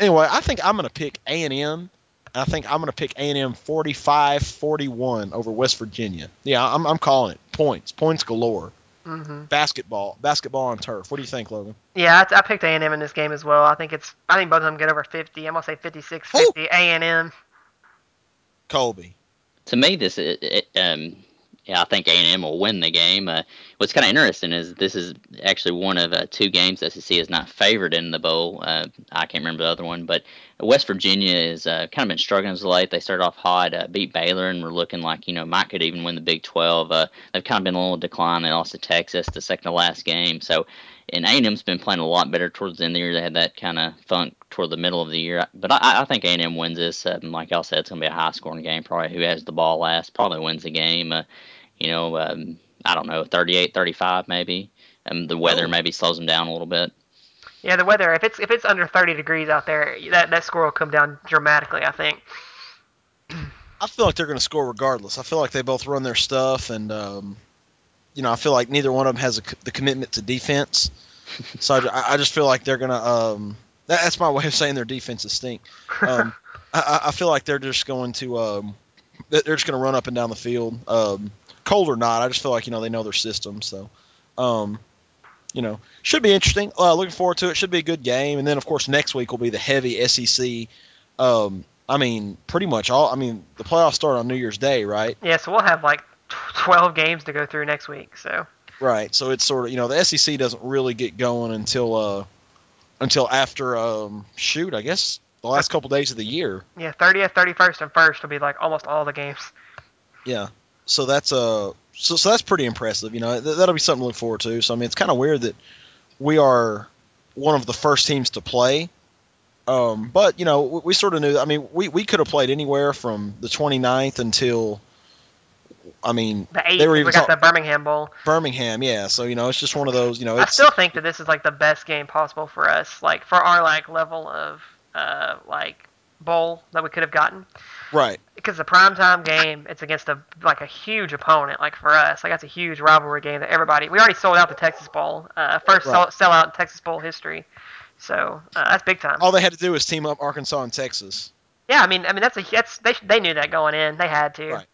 Anyway, I think I'm going to pick A&M. I think I'm going to pick A&M 45-41 over West Virginia. Yeah, I'm calling it. Points galore. Mm-hmm. Basketball on turf. What do you think, Logan? Yeah, I picked A&M in this game as well. I think both of them get over 50. I'm going to say 56-50 A&M. Colby. To me, this I think A&M will win the game. What's kind of interesting is this is actually one of two games the SEC is not favored in the bowl. I can't remember the other one, but West Virginia is kind of been struggling as of late. They started off hot, beat Baylor, and were looking like, might could even win the Big 12. They've kind of been a little decline. They lost to Texas the second to last game. So, and A&M's been playing a lot better towards the end of the year. They had that kind of funk toward the middle of the year. But I think A&M wins this. Like y'all said, it's going to be a high-scoring game. Probably who has the ball last probably wins the game. 38-35 maybe. The weather maybe slows them down a little bit. Yeah, the weather. If it's under 30 degrees out there, that score will come down dramatically, I think. I feel like they're going to score regardless. I feel like they both run their stuff, and I feel like neither one of them has the commitment to defense. So I just feel like they're going to. That's my way of saying their defenses stink. I feel like they're just going to. They're just going to run up and down the field. Cold or not, I just feel like, they know their system. So, should be interesting. Looking forward to it. Should be a good game. And then, of course, next week will be the heavy SEC. Pretty much all – the playoffs start on New Year's Day, right? Yeah, so we'll have like 12 games to go through next week. So. Right. So it's sort of – the SEC doesn't really get going until after I guess – the last couple days of the year. Yeah, 30th, 31st, and 1st will be like almost all the games. Yeah, so that's so that's pretty impressive. That'll be something to look forward to. So it's kind of weird that we are one of the first teams to play. But we sort of knew. We could have played anywhere from the 29th until the 8th. They were even we got the Birmingham Bowl. Birmingham, yeah. So it's just one of those. I still think that this is like the best game possible for us, like for our like level of. Bowl that we could have gotten, right? Because the primetime game, it's against a huge opponent. Like for us, that's a huge rivalry game that we already sold out the Texas Bowl, first right. sellout in Texas Bowl history. So that's big time. All they had to do was team up Arkansas and Texas. Yeah, they knew that going in. They had to. Right.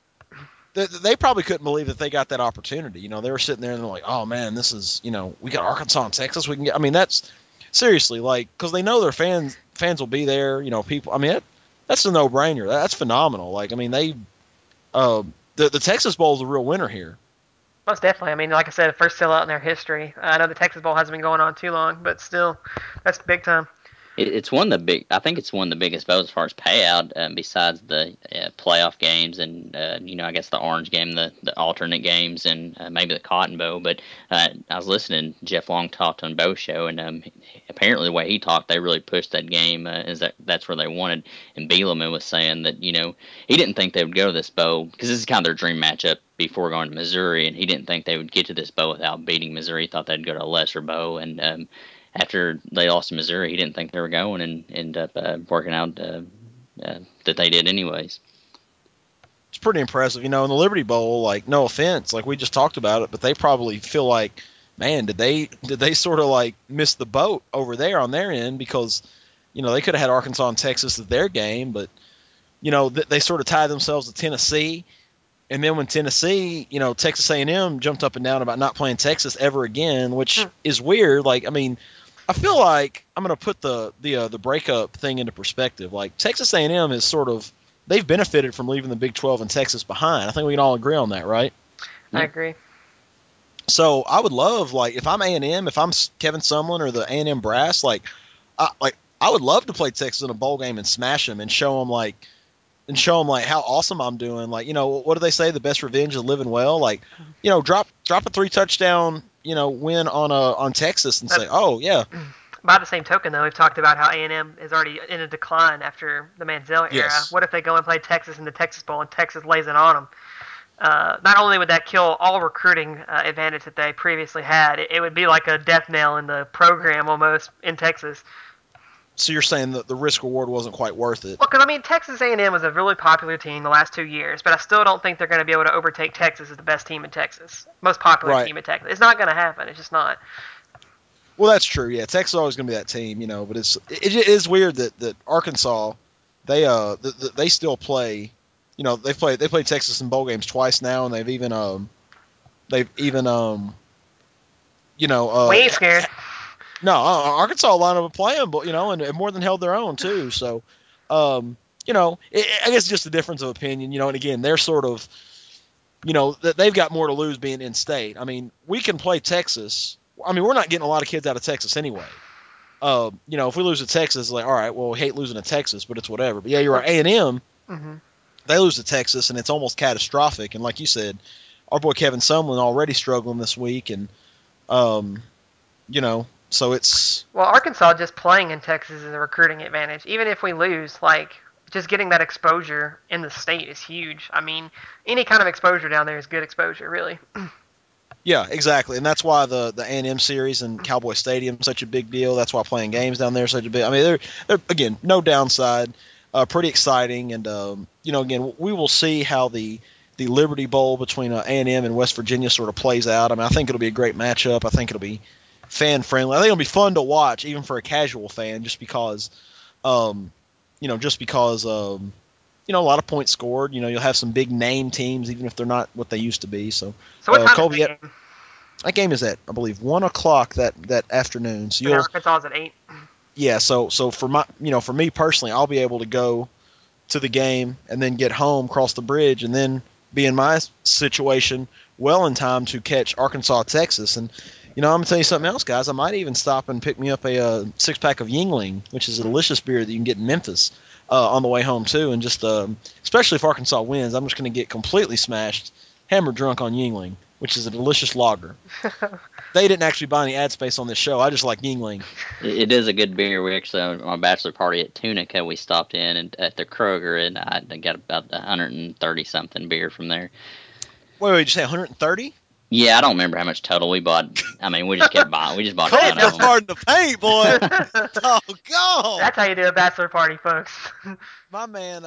They probably couldn't believe that they got that opportunity. They were sitting there and they're like, "Oh man, this is we got Arkansas and Texas. We can get." That's. Seriously, because they know their fans will be there. People. That's a no-brainer. That's phenomenal. They, the Texas Bowl is a real winner here. Most definitely. Like I said, first sellout in their history. I know the Texas Bowl hasn't been going on too long, but still, that's big time. It's one of the big. I think it's one of the biggest votes as far as payout, besides the playoff games and I guess the Orange game, the alternate games, and maybe the Cotton Bowl. But I was listening. Jeff Long talked on Bo's show, and apparently the way he talked, they really pushed that game. That's where they wanted. And Bielema was saying that he didn't think they would go to this bowl because this is kind of their dream matchup before going to Missouri, and he didn't think they would get to this bowl without beating Missouri. He thought they'd go to a lesser bowl, and. After they lost to Missouri, he didn't think they were going and ended up working out that they did anyways. It's pretty impressive. In the Liberty Bowl, no offense, we just talked about it, but they probably feel like, man, did they sort of miss the boat over there on their end because, they could have had Arkansas and Texas at their game, but, they sort of tied themselves to Tennessee. And then when Tennessee, Texas A&M jumped up and down about not playing Texas ever again, which is weird. I feel like I'm going to put the breakup thing into perspective. Texas A&M has sort of they've benefited from leaving the Big 12 and Texas behind. I think we can all agree on that, right? I agree. So I would love, like, if I'm A&M, if I'm Kevin Sumlin or the A&M brass, I would love to play Texas in a bowl game and smash them and show them how awesome I'm doing. Like, you know, what do they say? The best revenge is living well. Like, you know, drop a 3-touchdown, you know, win on Texas and say, oh yeah. By the same token, though, we've talked about how A&M is already in a decline after the Manziel era. Yes. What if they go and play Texas in the Texas Bowl and Texas lays it on them? Not only would that kill all recruiting advantage that they previously had, it would be like a death knell in the program almost in Texas. So you're saying that the risk-reward wasn't quite worth it? Well, because, I mean, Texas A&M was a really popular team the last 2 years, but I still don't think they're going to be able to overtake Texas as the best team in Texas, most popular team in Texas. It's not going to happen. It's just not. Well, that's true, yeah. Texas is always going to be that team, you know, but it is weird that Arkansas, they still play. You know, they played Texas in bowl games twice now, and they've even we ain't scared. No, Arkansas lined up and play them, but you know, and more than held their own too. So, you know, I guess just the difference of opinion. You know, and again, they're sort of, you know, they've got more to lose being in state. I mean, we can play Texas. I mean, we're not getting a lot of kids out of Texas anyway. You know, if we lose to Texas, it's like, all right, well, we hate losing to Texas, but it's whatever. But yeah, you're right. A&M. Mm-hmm. They lose to Texas, and it's almost catastrophic. And like you said, our boy Kevin Sumlin already struggling this week, and you know, so it's – Well, Arkansas just playing in Texas is a recruiting advantage. Even if we lose, like, just getting that exposure in the state is huge. I mean, any kind of exposure down there is good exposure, really. Yeah, exactly, and that's why the A&M series and Cowboy Stadium is such a big deal. That's why playing games down there is such a big – I mean, they're again, no downside – pretty exciting, and you know, again, we will see how the Liberty Bowl between A&M and West Virginia sort of plays out. I mean, I think it'll be a great matchup. I think it'll be fan friendly. I think it'll be fun to watch, even for a casual fan, just because a lot of points scored. You know, you'll have some big name teams, even if they're not what they used to be. So what time Colby, is that game? That game is at, I believe, 1:00 that afternoon. So Arkansas's at 8. Yeah, so for me personally, I'll be able to go to the game and then get home, cross the bridge, and then be in my situation well in time to catch Arkansas, Texas. And, you know, I'm going to tell you something else, guys. I might even stop and pick me up a six-pack of Yingling, which is a delicious beer that you can get in Memphis on the way home, too. And just especially if Arkansas wins, I'm just going to get completely smashed, hammer drunk on Yingling, which is a delicious lager. They didn't actually buy any ad space on this show. I just like Yingling. It is a good beer. We actually, on our bachelor party at Tunica, we stopped in at the Kroger, and I got about 130-something beer from there. Wait, did you say 130? Yeah, I don't remember how much total we bought. I mean, we just kept buying. We just bought a ton of them. Hard to pay, boy. Oh, God. That's how you do a bachelor party, folks. My man,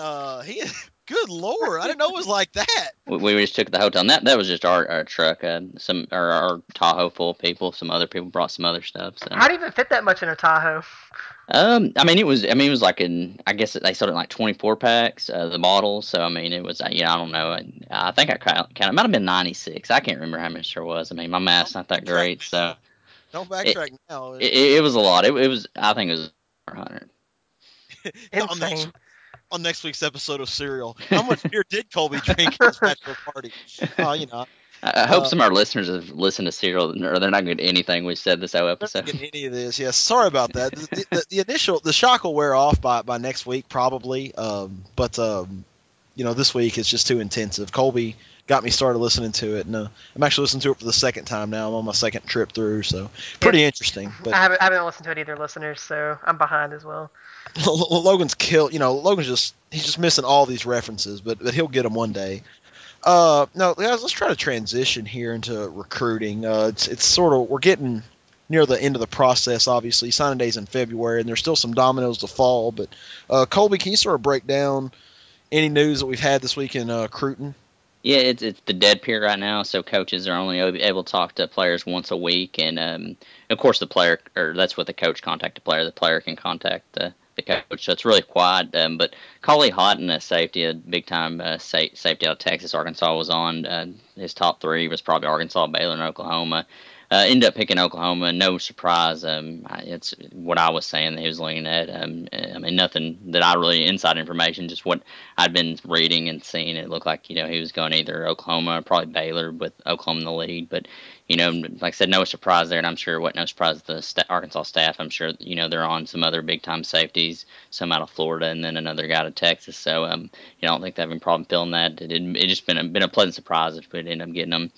good Lord, I didn't know it was like that. We just took the hotel, and that was just our truck, our Tahoe full of people. Some other people brought some other stuff. So. How do you even fit that much in a Tahoe? It was like I guess they sold it in like 24 packs, the bottles. So I mean, it was, I don't know. I think I counted. It might have been 96. I can't remember how much there was. I mean, my math's not that great, so don't backtrack now. It was a lot. It was, I think it was 100. Insane. On next week's episode of Serial, how much beer did Colby drink at his bachelor party? You know, I hope some of our listeners have listened to Serial, or they're not going to get anything we said this whole episode. Not getting any of this, yeah. Sorry about that. The shock will wear off by next week probably, but you know, this week it's just too intensive. Colby got me started listening to it, and I'm actually listening to it for the second time now. I'm on my second trip through, so pretty interesting. But I haven't listened to it either, listeners, so I'm behind as well. Logan's killed. You know, Logan's he's just missing all these references, but he'll get them one day. No, guys, let's try to transition here into recruiting. It's sort of, we're getting near the end of the process. Obviously, signing day's in February, and there's still some dominoes to fall. But Colby, can you sort of break down any news that we've had this week in recruiting? Yeah, it's the dead period right now, so coaches are only able to talk to players once a week, and of course the player, or that's what the coach contact the player. The player can contact the coach, so it's really quiet. But Coley Houghton, a safety, a big-time safety out of Texas, Arkansas was on. His top three was probably Arkansas, Baylor, and Oklahoma. Ended up picking Oklahoma, no surprise. It's what I was saying that he was looking at. I mean, nothing that I really inside information, just what I'd been reading and seeing. It looked like, you know, he was going either Oklahoma or probably Baylor with Oklahoma in the lead. But, you know, like I said, no surprise there. And I'm sure what no surprise to the Arkansas staff. I'm sure, you know, they're on some other big time safeties, some out of Florida and then another guy out of Texas. So, you know, I don't think they have any problem filling that. It just been a pleasant surprise if we end up getting them.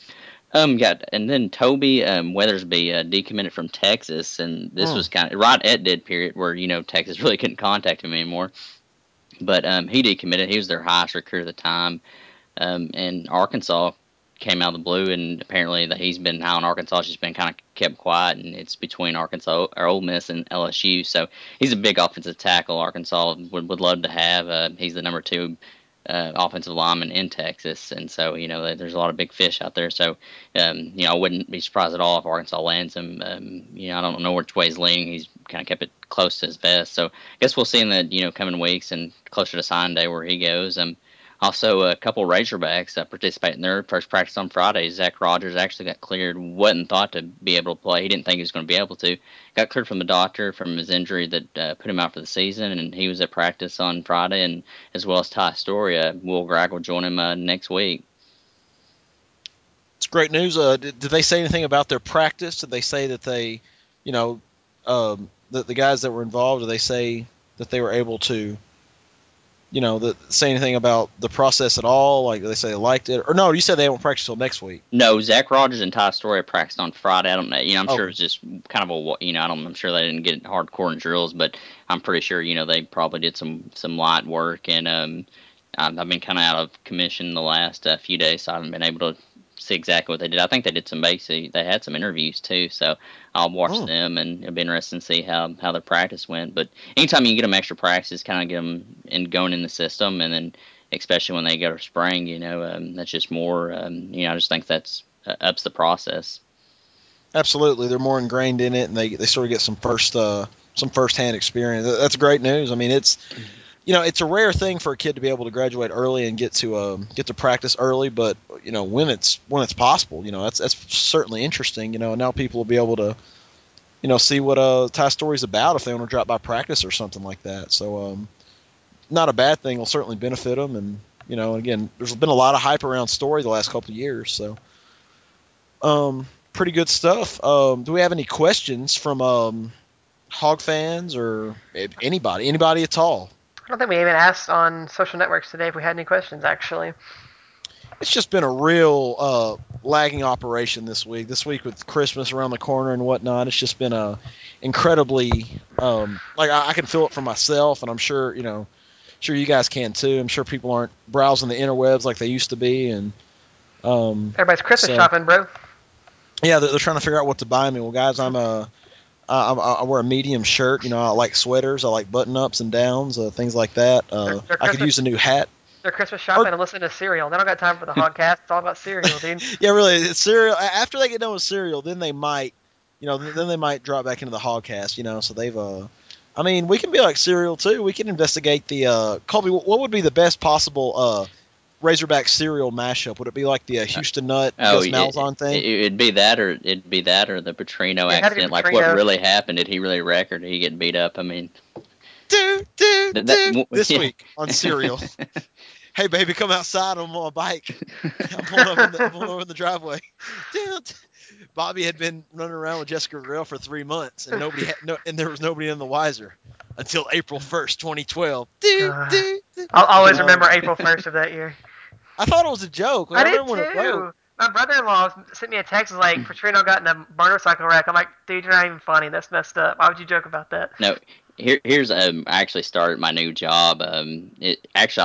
And then Toby Weathersby decommitted from Texas, and this was kind of right at dead period where, you know, Texas really couldn't contact him anymore. But he decommitted. He was their highest recruit at the time, and Arkansas came out of the blue, and apparently that he's been high on Arkansas. She's been kind of kept quiet, and it's between Arkansas or Ole Miss and LSU. So he's a big offensive tackle. Arkansas would love to have. He's the number 2. Offensive lineman in Texas, and so, you know, there's a lot of big fish out there. So, you know, I wouldn't be surprised at all if Arkansas lands him. You know, I don't know which way he's leaning. He's kind of kept it close to his vest. So I guess we'll see in the, you know, coming weeks and closer to sign day where he goes. Also, a couple Razorbacks participate in their first practice on Friday. Zach Rogers actually got cleared. Wasn't thought to be able to play. He didn't think he was going to be able to. Got cleared from the doctor from his injury that put him out for the season, and he was at practice on Friday, and as well as Ty Storia. Will Gregg will join him next week. It's great news. Did they say anything about their practice? Did they say that they, you know, the guys that were involved, did they say that they were able to, you know, say anything about the process at all? Like, they say they liked it? Or no, you said they won't practice till next week. No, Zach Rogers and Ty Storia practiced on Friday. I don't know. You know, I'm sure it was just kind of a, you know, I'm sure they didn't get hardcore in drills, but I'm pretty sure, you know, they probably did some light work. And I've been kind of out of commission the last few days, so I haven't been able to see exactly what they did. I think they did some basic. They had some interviews too, so I'll watch them, and it'll be interesting to see how their practice went. But anytime you can get them extra practice, kind of get them going in the system, and then especially when they go to spring, you know, that's just more. You know, I just think that's ups the process. Absolutely, they're more ingrained in it, and they sort of get some firsthand experience. That's great news. I mean, it's, you know, it's a rare thing for a kid to be able to graduate early and get to practice early, but, you know, when it's possible, you know, that's certainly interesting, you know, and now people will be able to, you know, see what Ty Story's about if they want to drop by practice or something like that. So not a bad thing. It'll certainly benefit them, and, you know, again, there's been a lot of hype around Story the last couple of years, so pretty good stuff. Do we have any questions from Hog fans or anybody at all? I don't think we even asked on social networks today if we had any questions, actually. It's just been a real lagging operation this week. This week with Christmas around the corner and whatnot, it's just been a incredibly like I can feel it for myself, and I'm sure, you know, you guys can too. I'm sure people aren't browsing the interwebs like they used to be, and everybody's Christmas shopping, bro. Yeah, they're trying to figure out what to buy me. Well, guys, I wear a medium shirt. You know, I like sweaters. I like button-ups and downs, things like that. I could use a new hat. They're Christmas shopping and listening to cereal. They don't got time for the Hogcast. It's all about cereal, dude. Yeah, really. It's cereal. After they get done with cereal, then they might, you know, then they might drop back into the Hogcast, you know. So they've I mean, we can be like cereal, too. We can investigate the Colby, what would be the best possible Razorback cereal mashup? Would it be like the Houston Nutt Malzahn thing? It'd be that or the Petrino accident. Like, what really happened? Did he really wreck, or did he get beat up? I mean, this week on cereal. Hey, baby, come outside. I'm on a bike. I'm pulling over in the driveway. Bobby had been running around with Jessica Grell for 3 months, and there was nobody in the wiser until April 1st, 2012. I'll always remember April 1st of that year. I thought it was a joke. Like, I did too. My brother-in-law sent me a text like, "Petrino got in a motorcycle wreck." I'm like, "Dude, you're not even funny. That's messed up. Why would you joke about that?" No, here's I actually started my new job. I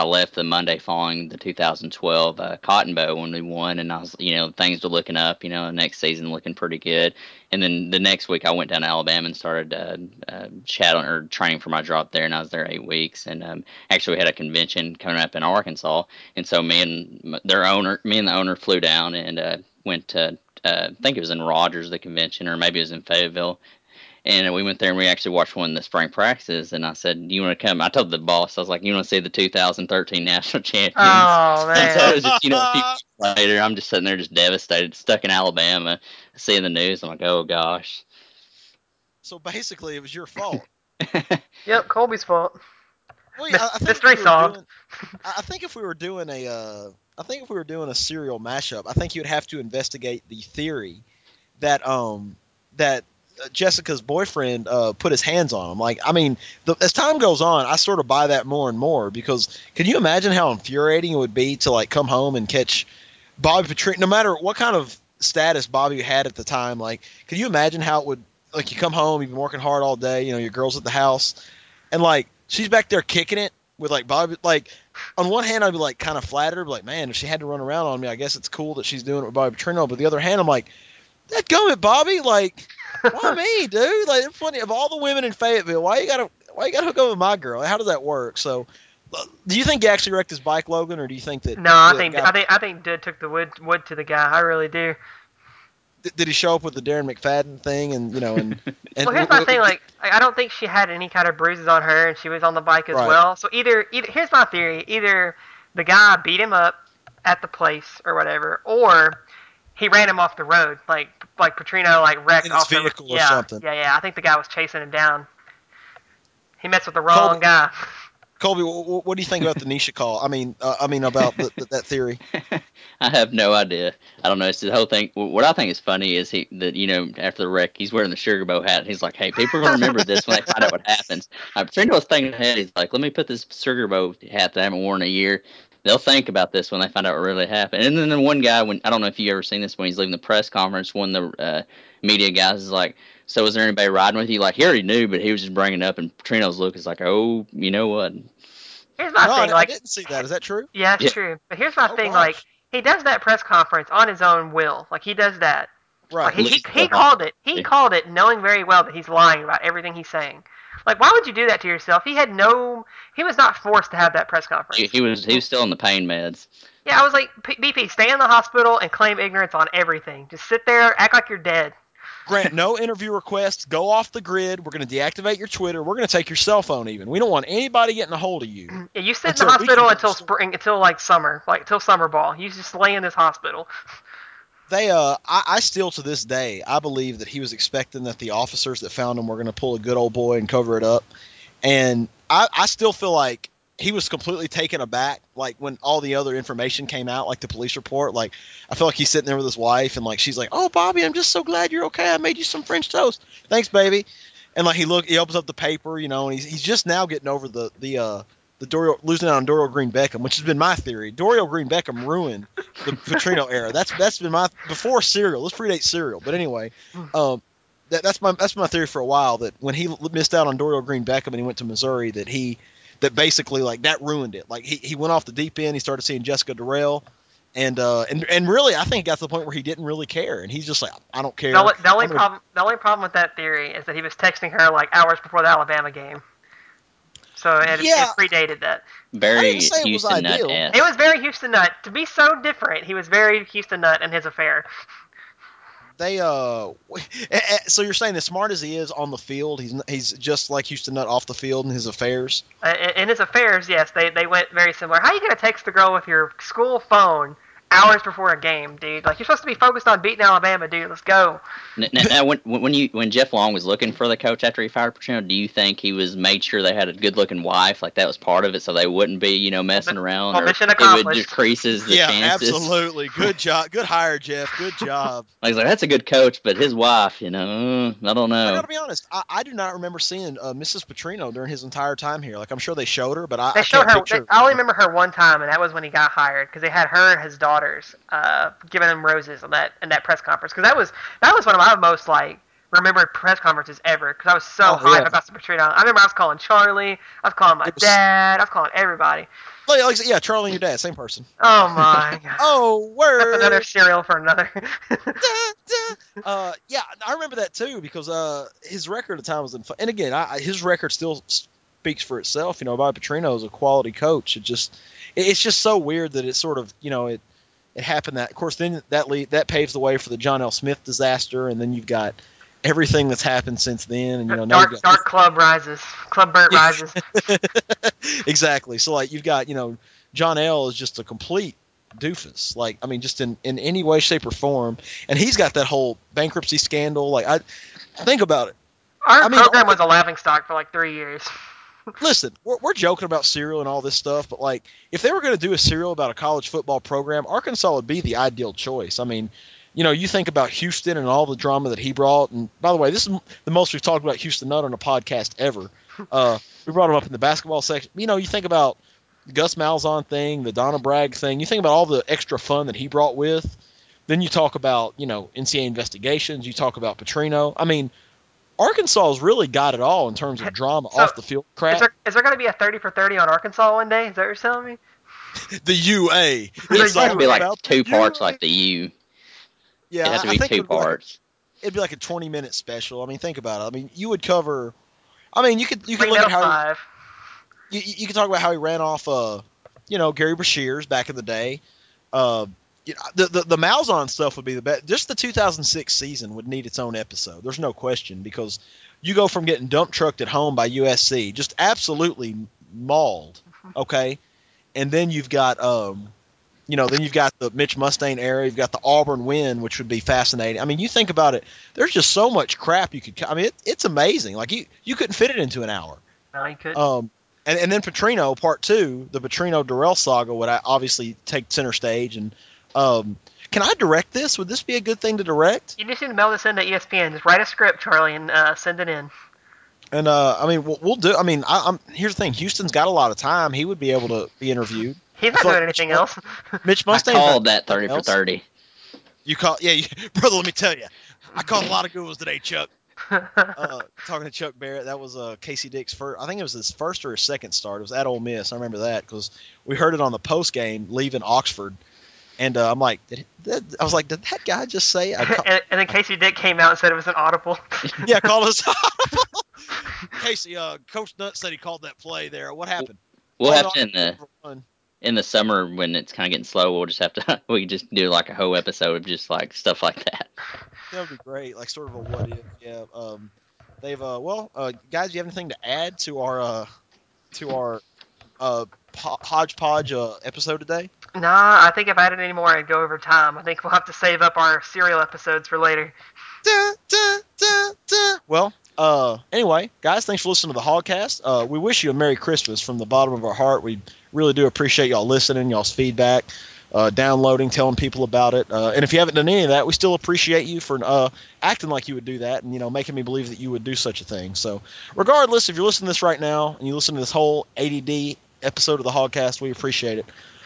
left the Monday following the 2012 Cotton Bowl when we won, and I was, you know, things were looking up. You know, next season looking pretty good. And then the next week, I went down to Alabama and started shadowing or training for my job there, and I was there 8 weeks. And actually, we had a convention coming up in Arkansas, and so me and the owner flew down and went to I think it was in Rogers, the convention, or maybe it was in Fayetteville. And we went there and we actually watched one of the spring practices. And I said, you want to come? I told the boss, I was like, you want to see the 2013 national champions? Oh, man. And so it was just, you know, a few weeks later, I'm just sitting there just devastated, stuck in Alabama, seeing the news. I'm like, oh, gosh. So basically, it was your fault. Yep, Colby's fault. Well, yeah, I think if we were doing a serial mashup, I think you'd have to investigate the theory that that Jessica's boyfriend put his hands on him. Like, I mean, as time goes on, I sort of buy that more and more, because can you imagine how infuriating it would be to like come home and catch Bobby Petrino, no matter what kind of status Bobby had at the time? Like, can you imagine how it would, like, you come home, you've been working hard all day, you know, your girl's at the house, and like she's back there kicking it with like Bobby. Like, on one hand, I'd be like kind of flattered, like, man, if she had to run around on me, I guess it's cool that she's doing it with Bobby Petrino. But the other hand, I'm like, that gum at Bobby, like, why me, dude? Like, it's funny, of all the women in Fayetteville, why you gotta hook up with my girl? How does that work? So, do you think he actually wrecked his bike, Logan, or do you think that? No, I think Dud took the wood to the guy. I really do. Did he show up with the Darren McFadden thing, and you know, and well, here's my thing. Like, I don't think she had any kind of bruises on her, and she was on the bike as well. So either here's my theory: either the guy beat him up at the place or whatever, or he ran him off the road, like Petrino, like wrecked in his off vehicle the, or something. Yeah. I think the guy was chasing him down. He messed with the wrong guy. Colby, what do you think about the Nisha call? I mean about that theory. I have no idea. I don't know. It's the whole thing. What I think is funny is after the wreck, he's wearing the Sugar Bowl hat. And he's like, hey, people are going to remember this when they find out what happens. Petrino was thinking ahead. He's like, let me put this Sugar Bowl hat that I haven't worn in a year. They'll think about this when they find out what really happened. And then the one guy, I don't know if you've ever seen this, when he's leaving the press conference, one of the media guys is like, so was there anybody riding with you? Like, he already knew, but he was just bringing it up, and Petrino's look is like, oh, you know what? Here's my thing. I didn't see that. Is that true? Yeah, it's true. But here's my thing. Gosh. Like, he does that press conference on his own will. Like, he does that. Right. Like, he called it. He called it knowing very well that he's lying about everything he's saying. Like, why would you do that to yourself? He was not forced to have that press conference. He was still on the pain meds. Yeah, I was like, BP, stay in the hospital and claim ignorance on everything. Just sit there, act like you're dead. Grant no interview requests. Go off the grid. We're going to deactivate your Twitter. We're going to take your cell phone even. We don't want anybody getting a hold of you. Yeah, you sit in the hospital until spring, until like summer, like till summer ball. You just lay in this hospital. They, I still to this day, I believe that he was expecting that the officers that found him were going to pull a good old boy and cover it up. And I still feel like he was completely taken aback, like when all the other information came out, like the police report. Like, I feel like he's sitting there with his wife, and like she's like, "Oh, Bobby, I'm just so glad you're okay. I made you some French toast. Thanks, baby." And like he opens up the paper, you know, and he's just now getting over the Dorial, losing out on Dorial Green Beckham, which has been my theory. Dorial Green Beckham ruined the Petrino era. That's been my, before Serial. Let's predate Serial. But anyway, that's my theory for a while, that when he missed out on Dorial Green Beckham and he went to Missouri, that basically like that ruined it. Like he went off the deep end. He started seeing Jessica Durrell, and really I think it got to the point where he didn't really care, and he's just like, I don't care. The only problem with that theory is that he was texting her like hours before the Alabama game. So it predated that. Very Houston Nutt. It was very Houston Nutt. To be so different, he was very Houston Nutt in his affair. They so you're saying, as smart as he is on the field, he's just like Houston Nutt off the field in his affairs. In his affairs, yes, they went very similar. How are you gonna text the girl with your school phone hours before a game, dude? Like, you're supposed to be focused on beating Alabama, dude. Let's go. Now when Jeff Long was looking for the coach after he fired Petrino, do you think he was made sure they had a good looking wife, like that was part of it, so they wouldn't be, you know, messing around? Well, mission accomplished. It would decreases the chances. Yeah, absolutely. Good job. Good hire, Jeff. Good job. Like, that's a good coach, but his wife, you know, I don't know. I gotta be honest. I do not remember seeing Mrs. Petrino during his entire time here. Like, I'm sure they showed her, but I showed her. I only remember her one time, and that was when he got hired, because they had her and his daughter. Giving them roses on that press conference, because that was one of my most like remembered press conferences ever, because I was so hyped about the Petrino. I remember I was calling Charlie, I was calling my dad, I was calling everybody. Yeah, Charlie and your dad, same person. Oh my god. Oh word. That's another serial for another. Yeah, I remember that too, because his record at the time was and again, his record still speaks for itself. You know, Bobby Petrino is a quality coach. It's just so weird that it's sort of, you know, it happened that, of course, then that paves the way for the John L. Smith disaster, and then you've got everything that's happened since then. And, you know, dark club rises, club burnt rises. Exactly. So like you've got, you know, John L is just a complete doofus. Like, I mean, just in any way, shape or form. And he's got that whole bankruptcy scandal. Like I think about it. Our program was a laughingstock for like 3 years. Listen, we're joking about cereal and all this stuff, but like if they were going to do a cereal about a college football program, Arkansas would be the ideal choice. I mean, you know, you think about Houston and all the drama that he brought. And by the way, this is the most we've talked about Houston Nutt on a podcast ever. We brought him up in the basketball section. You know, you think about the Gus Malzahn thing, the Donna Bragg thing. You think about all the extra fun that he brought with. Then you talk about, you know, NCAA investigations. You talk about Petrino. I mean, Arkansas's really got it all in terms of drama, so, off the field crap. Is there going to be a 30 for 30 on Arkansas one day? Is that what you're telling me? The UA. It's going to be like two parts, like the U. Yeah, it has to be two parts. It'd be like a 20-minute special. I mean, think about it. I mean, you would cover. I mean, you could look at how you could talk about how he ran off, you know, Gary Brashears back in the day. You know, the Malzahn stuff would be the best. Just the 2006 season would need its own episode. There's no question, because you go from getting dump trucked at home by USC, just absolutely mauled, okay, and then you've got, you know, then you've got the Mitch Mustain era. You've got the Auburn win, which would be fascinating. I mean, you think about it. There's just so much crap you could. I mean, it's amazing. Like you couldn't fit it into an hour. No, you couldn't. And then Petrino Part Two, the Petrino-Durrell saga would obviously take center stage. And can I direct this? Would this be a good thing to direct? You just need to mail this in to ESPN. Just write a script, Charlie, and send it in. And, I mean, we'll do – I mean, here's the thing. Houston's got a lot of time. He would be able to be interviewed. He's not doing anything else. Mitch Mustain. I called that 30 for 30. You called – yeah, brother, let me tell you. I called a lot of good ones today, Chuck. Talking to Chuck Barrett, that was Casey Dick's first – I think it was his first or his second start. It was at Ole Miss. I remember that because we heard it on the post game leaving Oxford. And I'm like, did that guy just say? And then Casey Dick came out and said it was an audible. Yeah, called us audible. Casey, Coach Nutt said he called that play there. What happened? We'll have to in the summer when it's kind of getting slow. We'll just have to just do like a whole episode of just like stuff like that. That would be great, like sort of a what if. Yeah. They've guys, do you have anything to add to our hodgepodge episode today? Nah, I think if I added any more, I'd go over time. I think we'll have to save up our serial episodes for later. Well, anyway, guys, thanks for listening to the Hogcast. We wish you a Merry Christmas from the bottom of our heart. We really do appreciate y'all listening, y'all's feedback, downloading, telling people about it. And if you haven't done any of that, we still appreciate you for acting like you would do that and, you know, making me believe that you would do such a thing. So regardless, if you're listening to this right now and you listen to this whole ADD episode of the Hogcast, we appreciate it.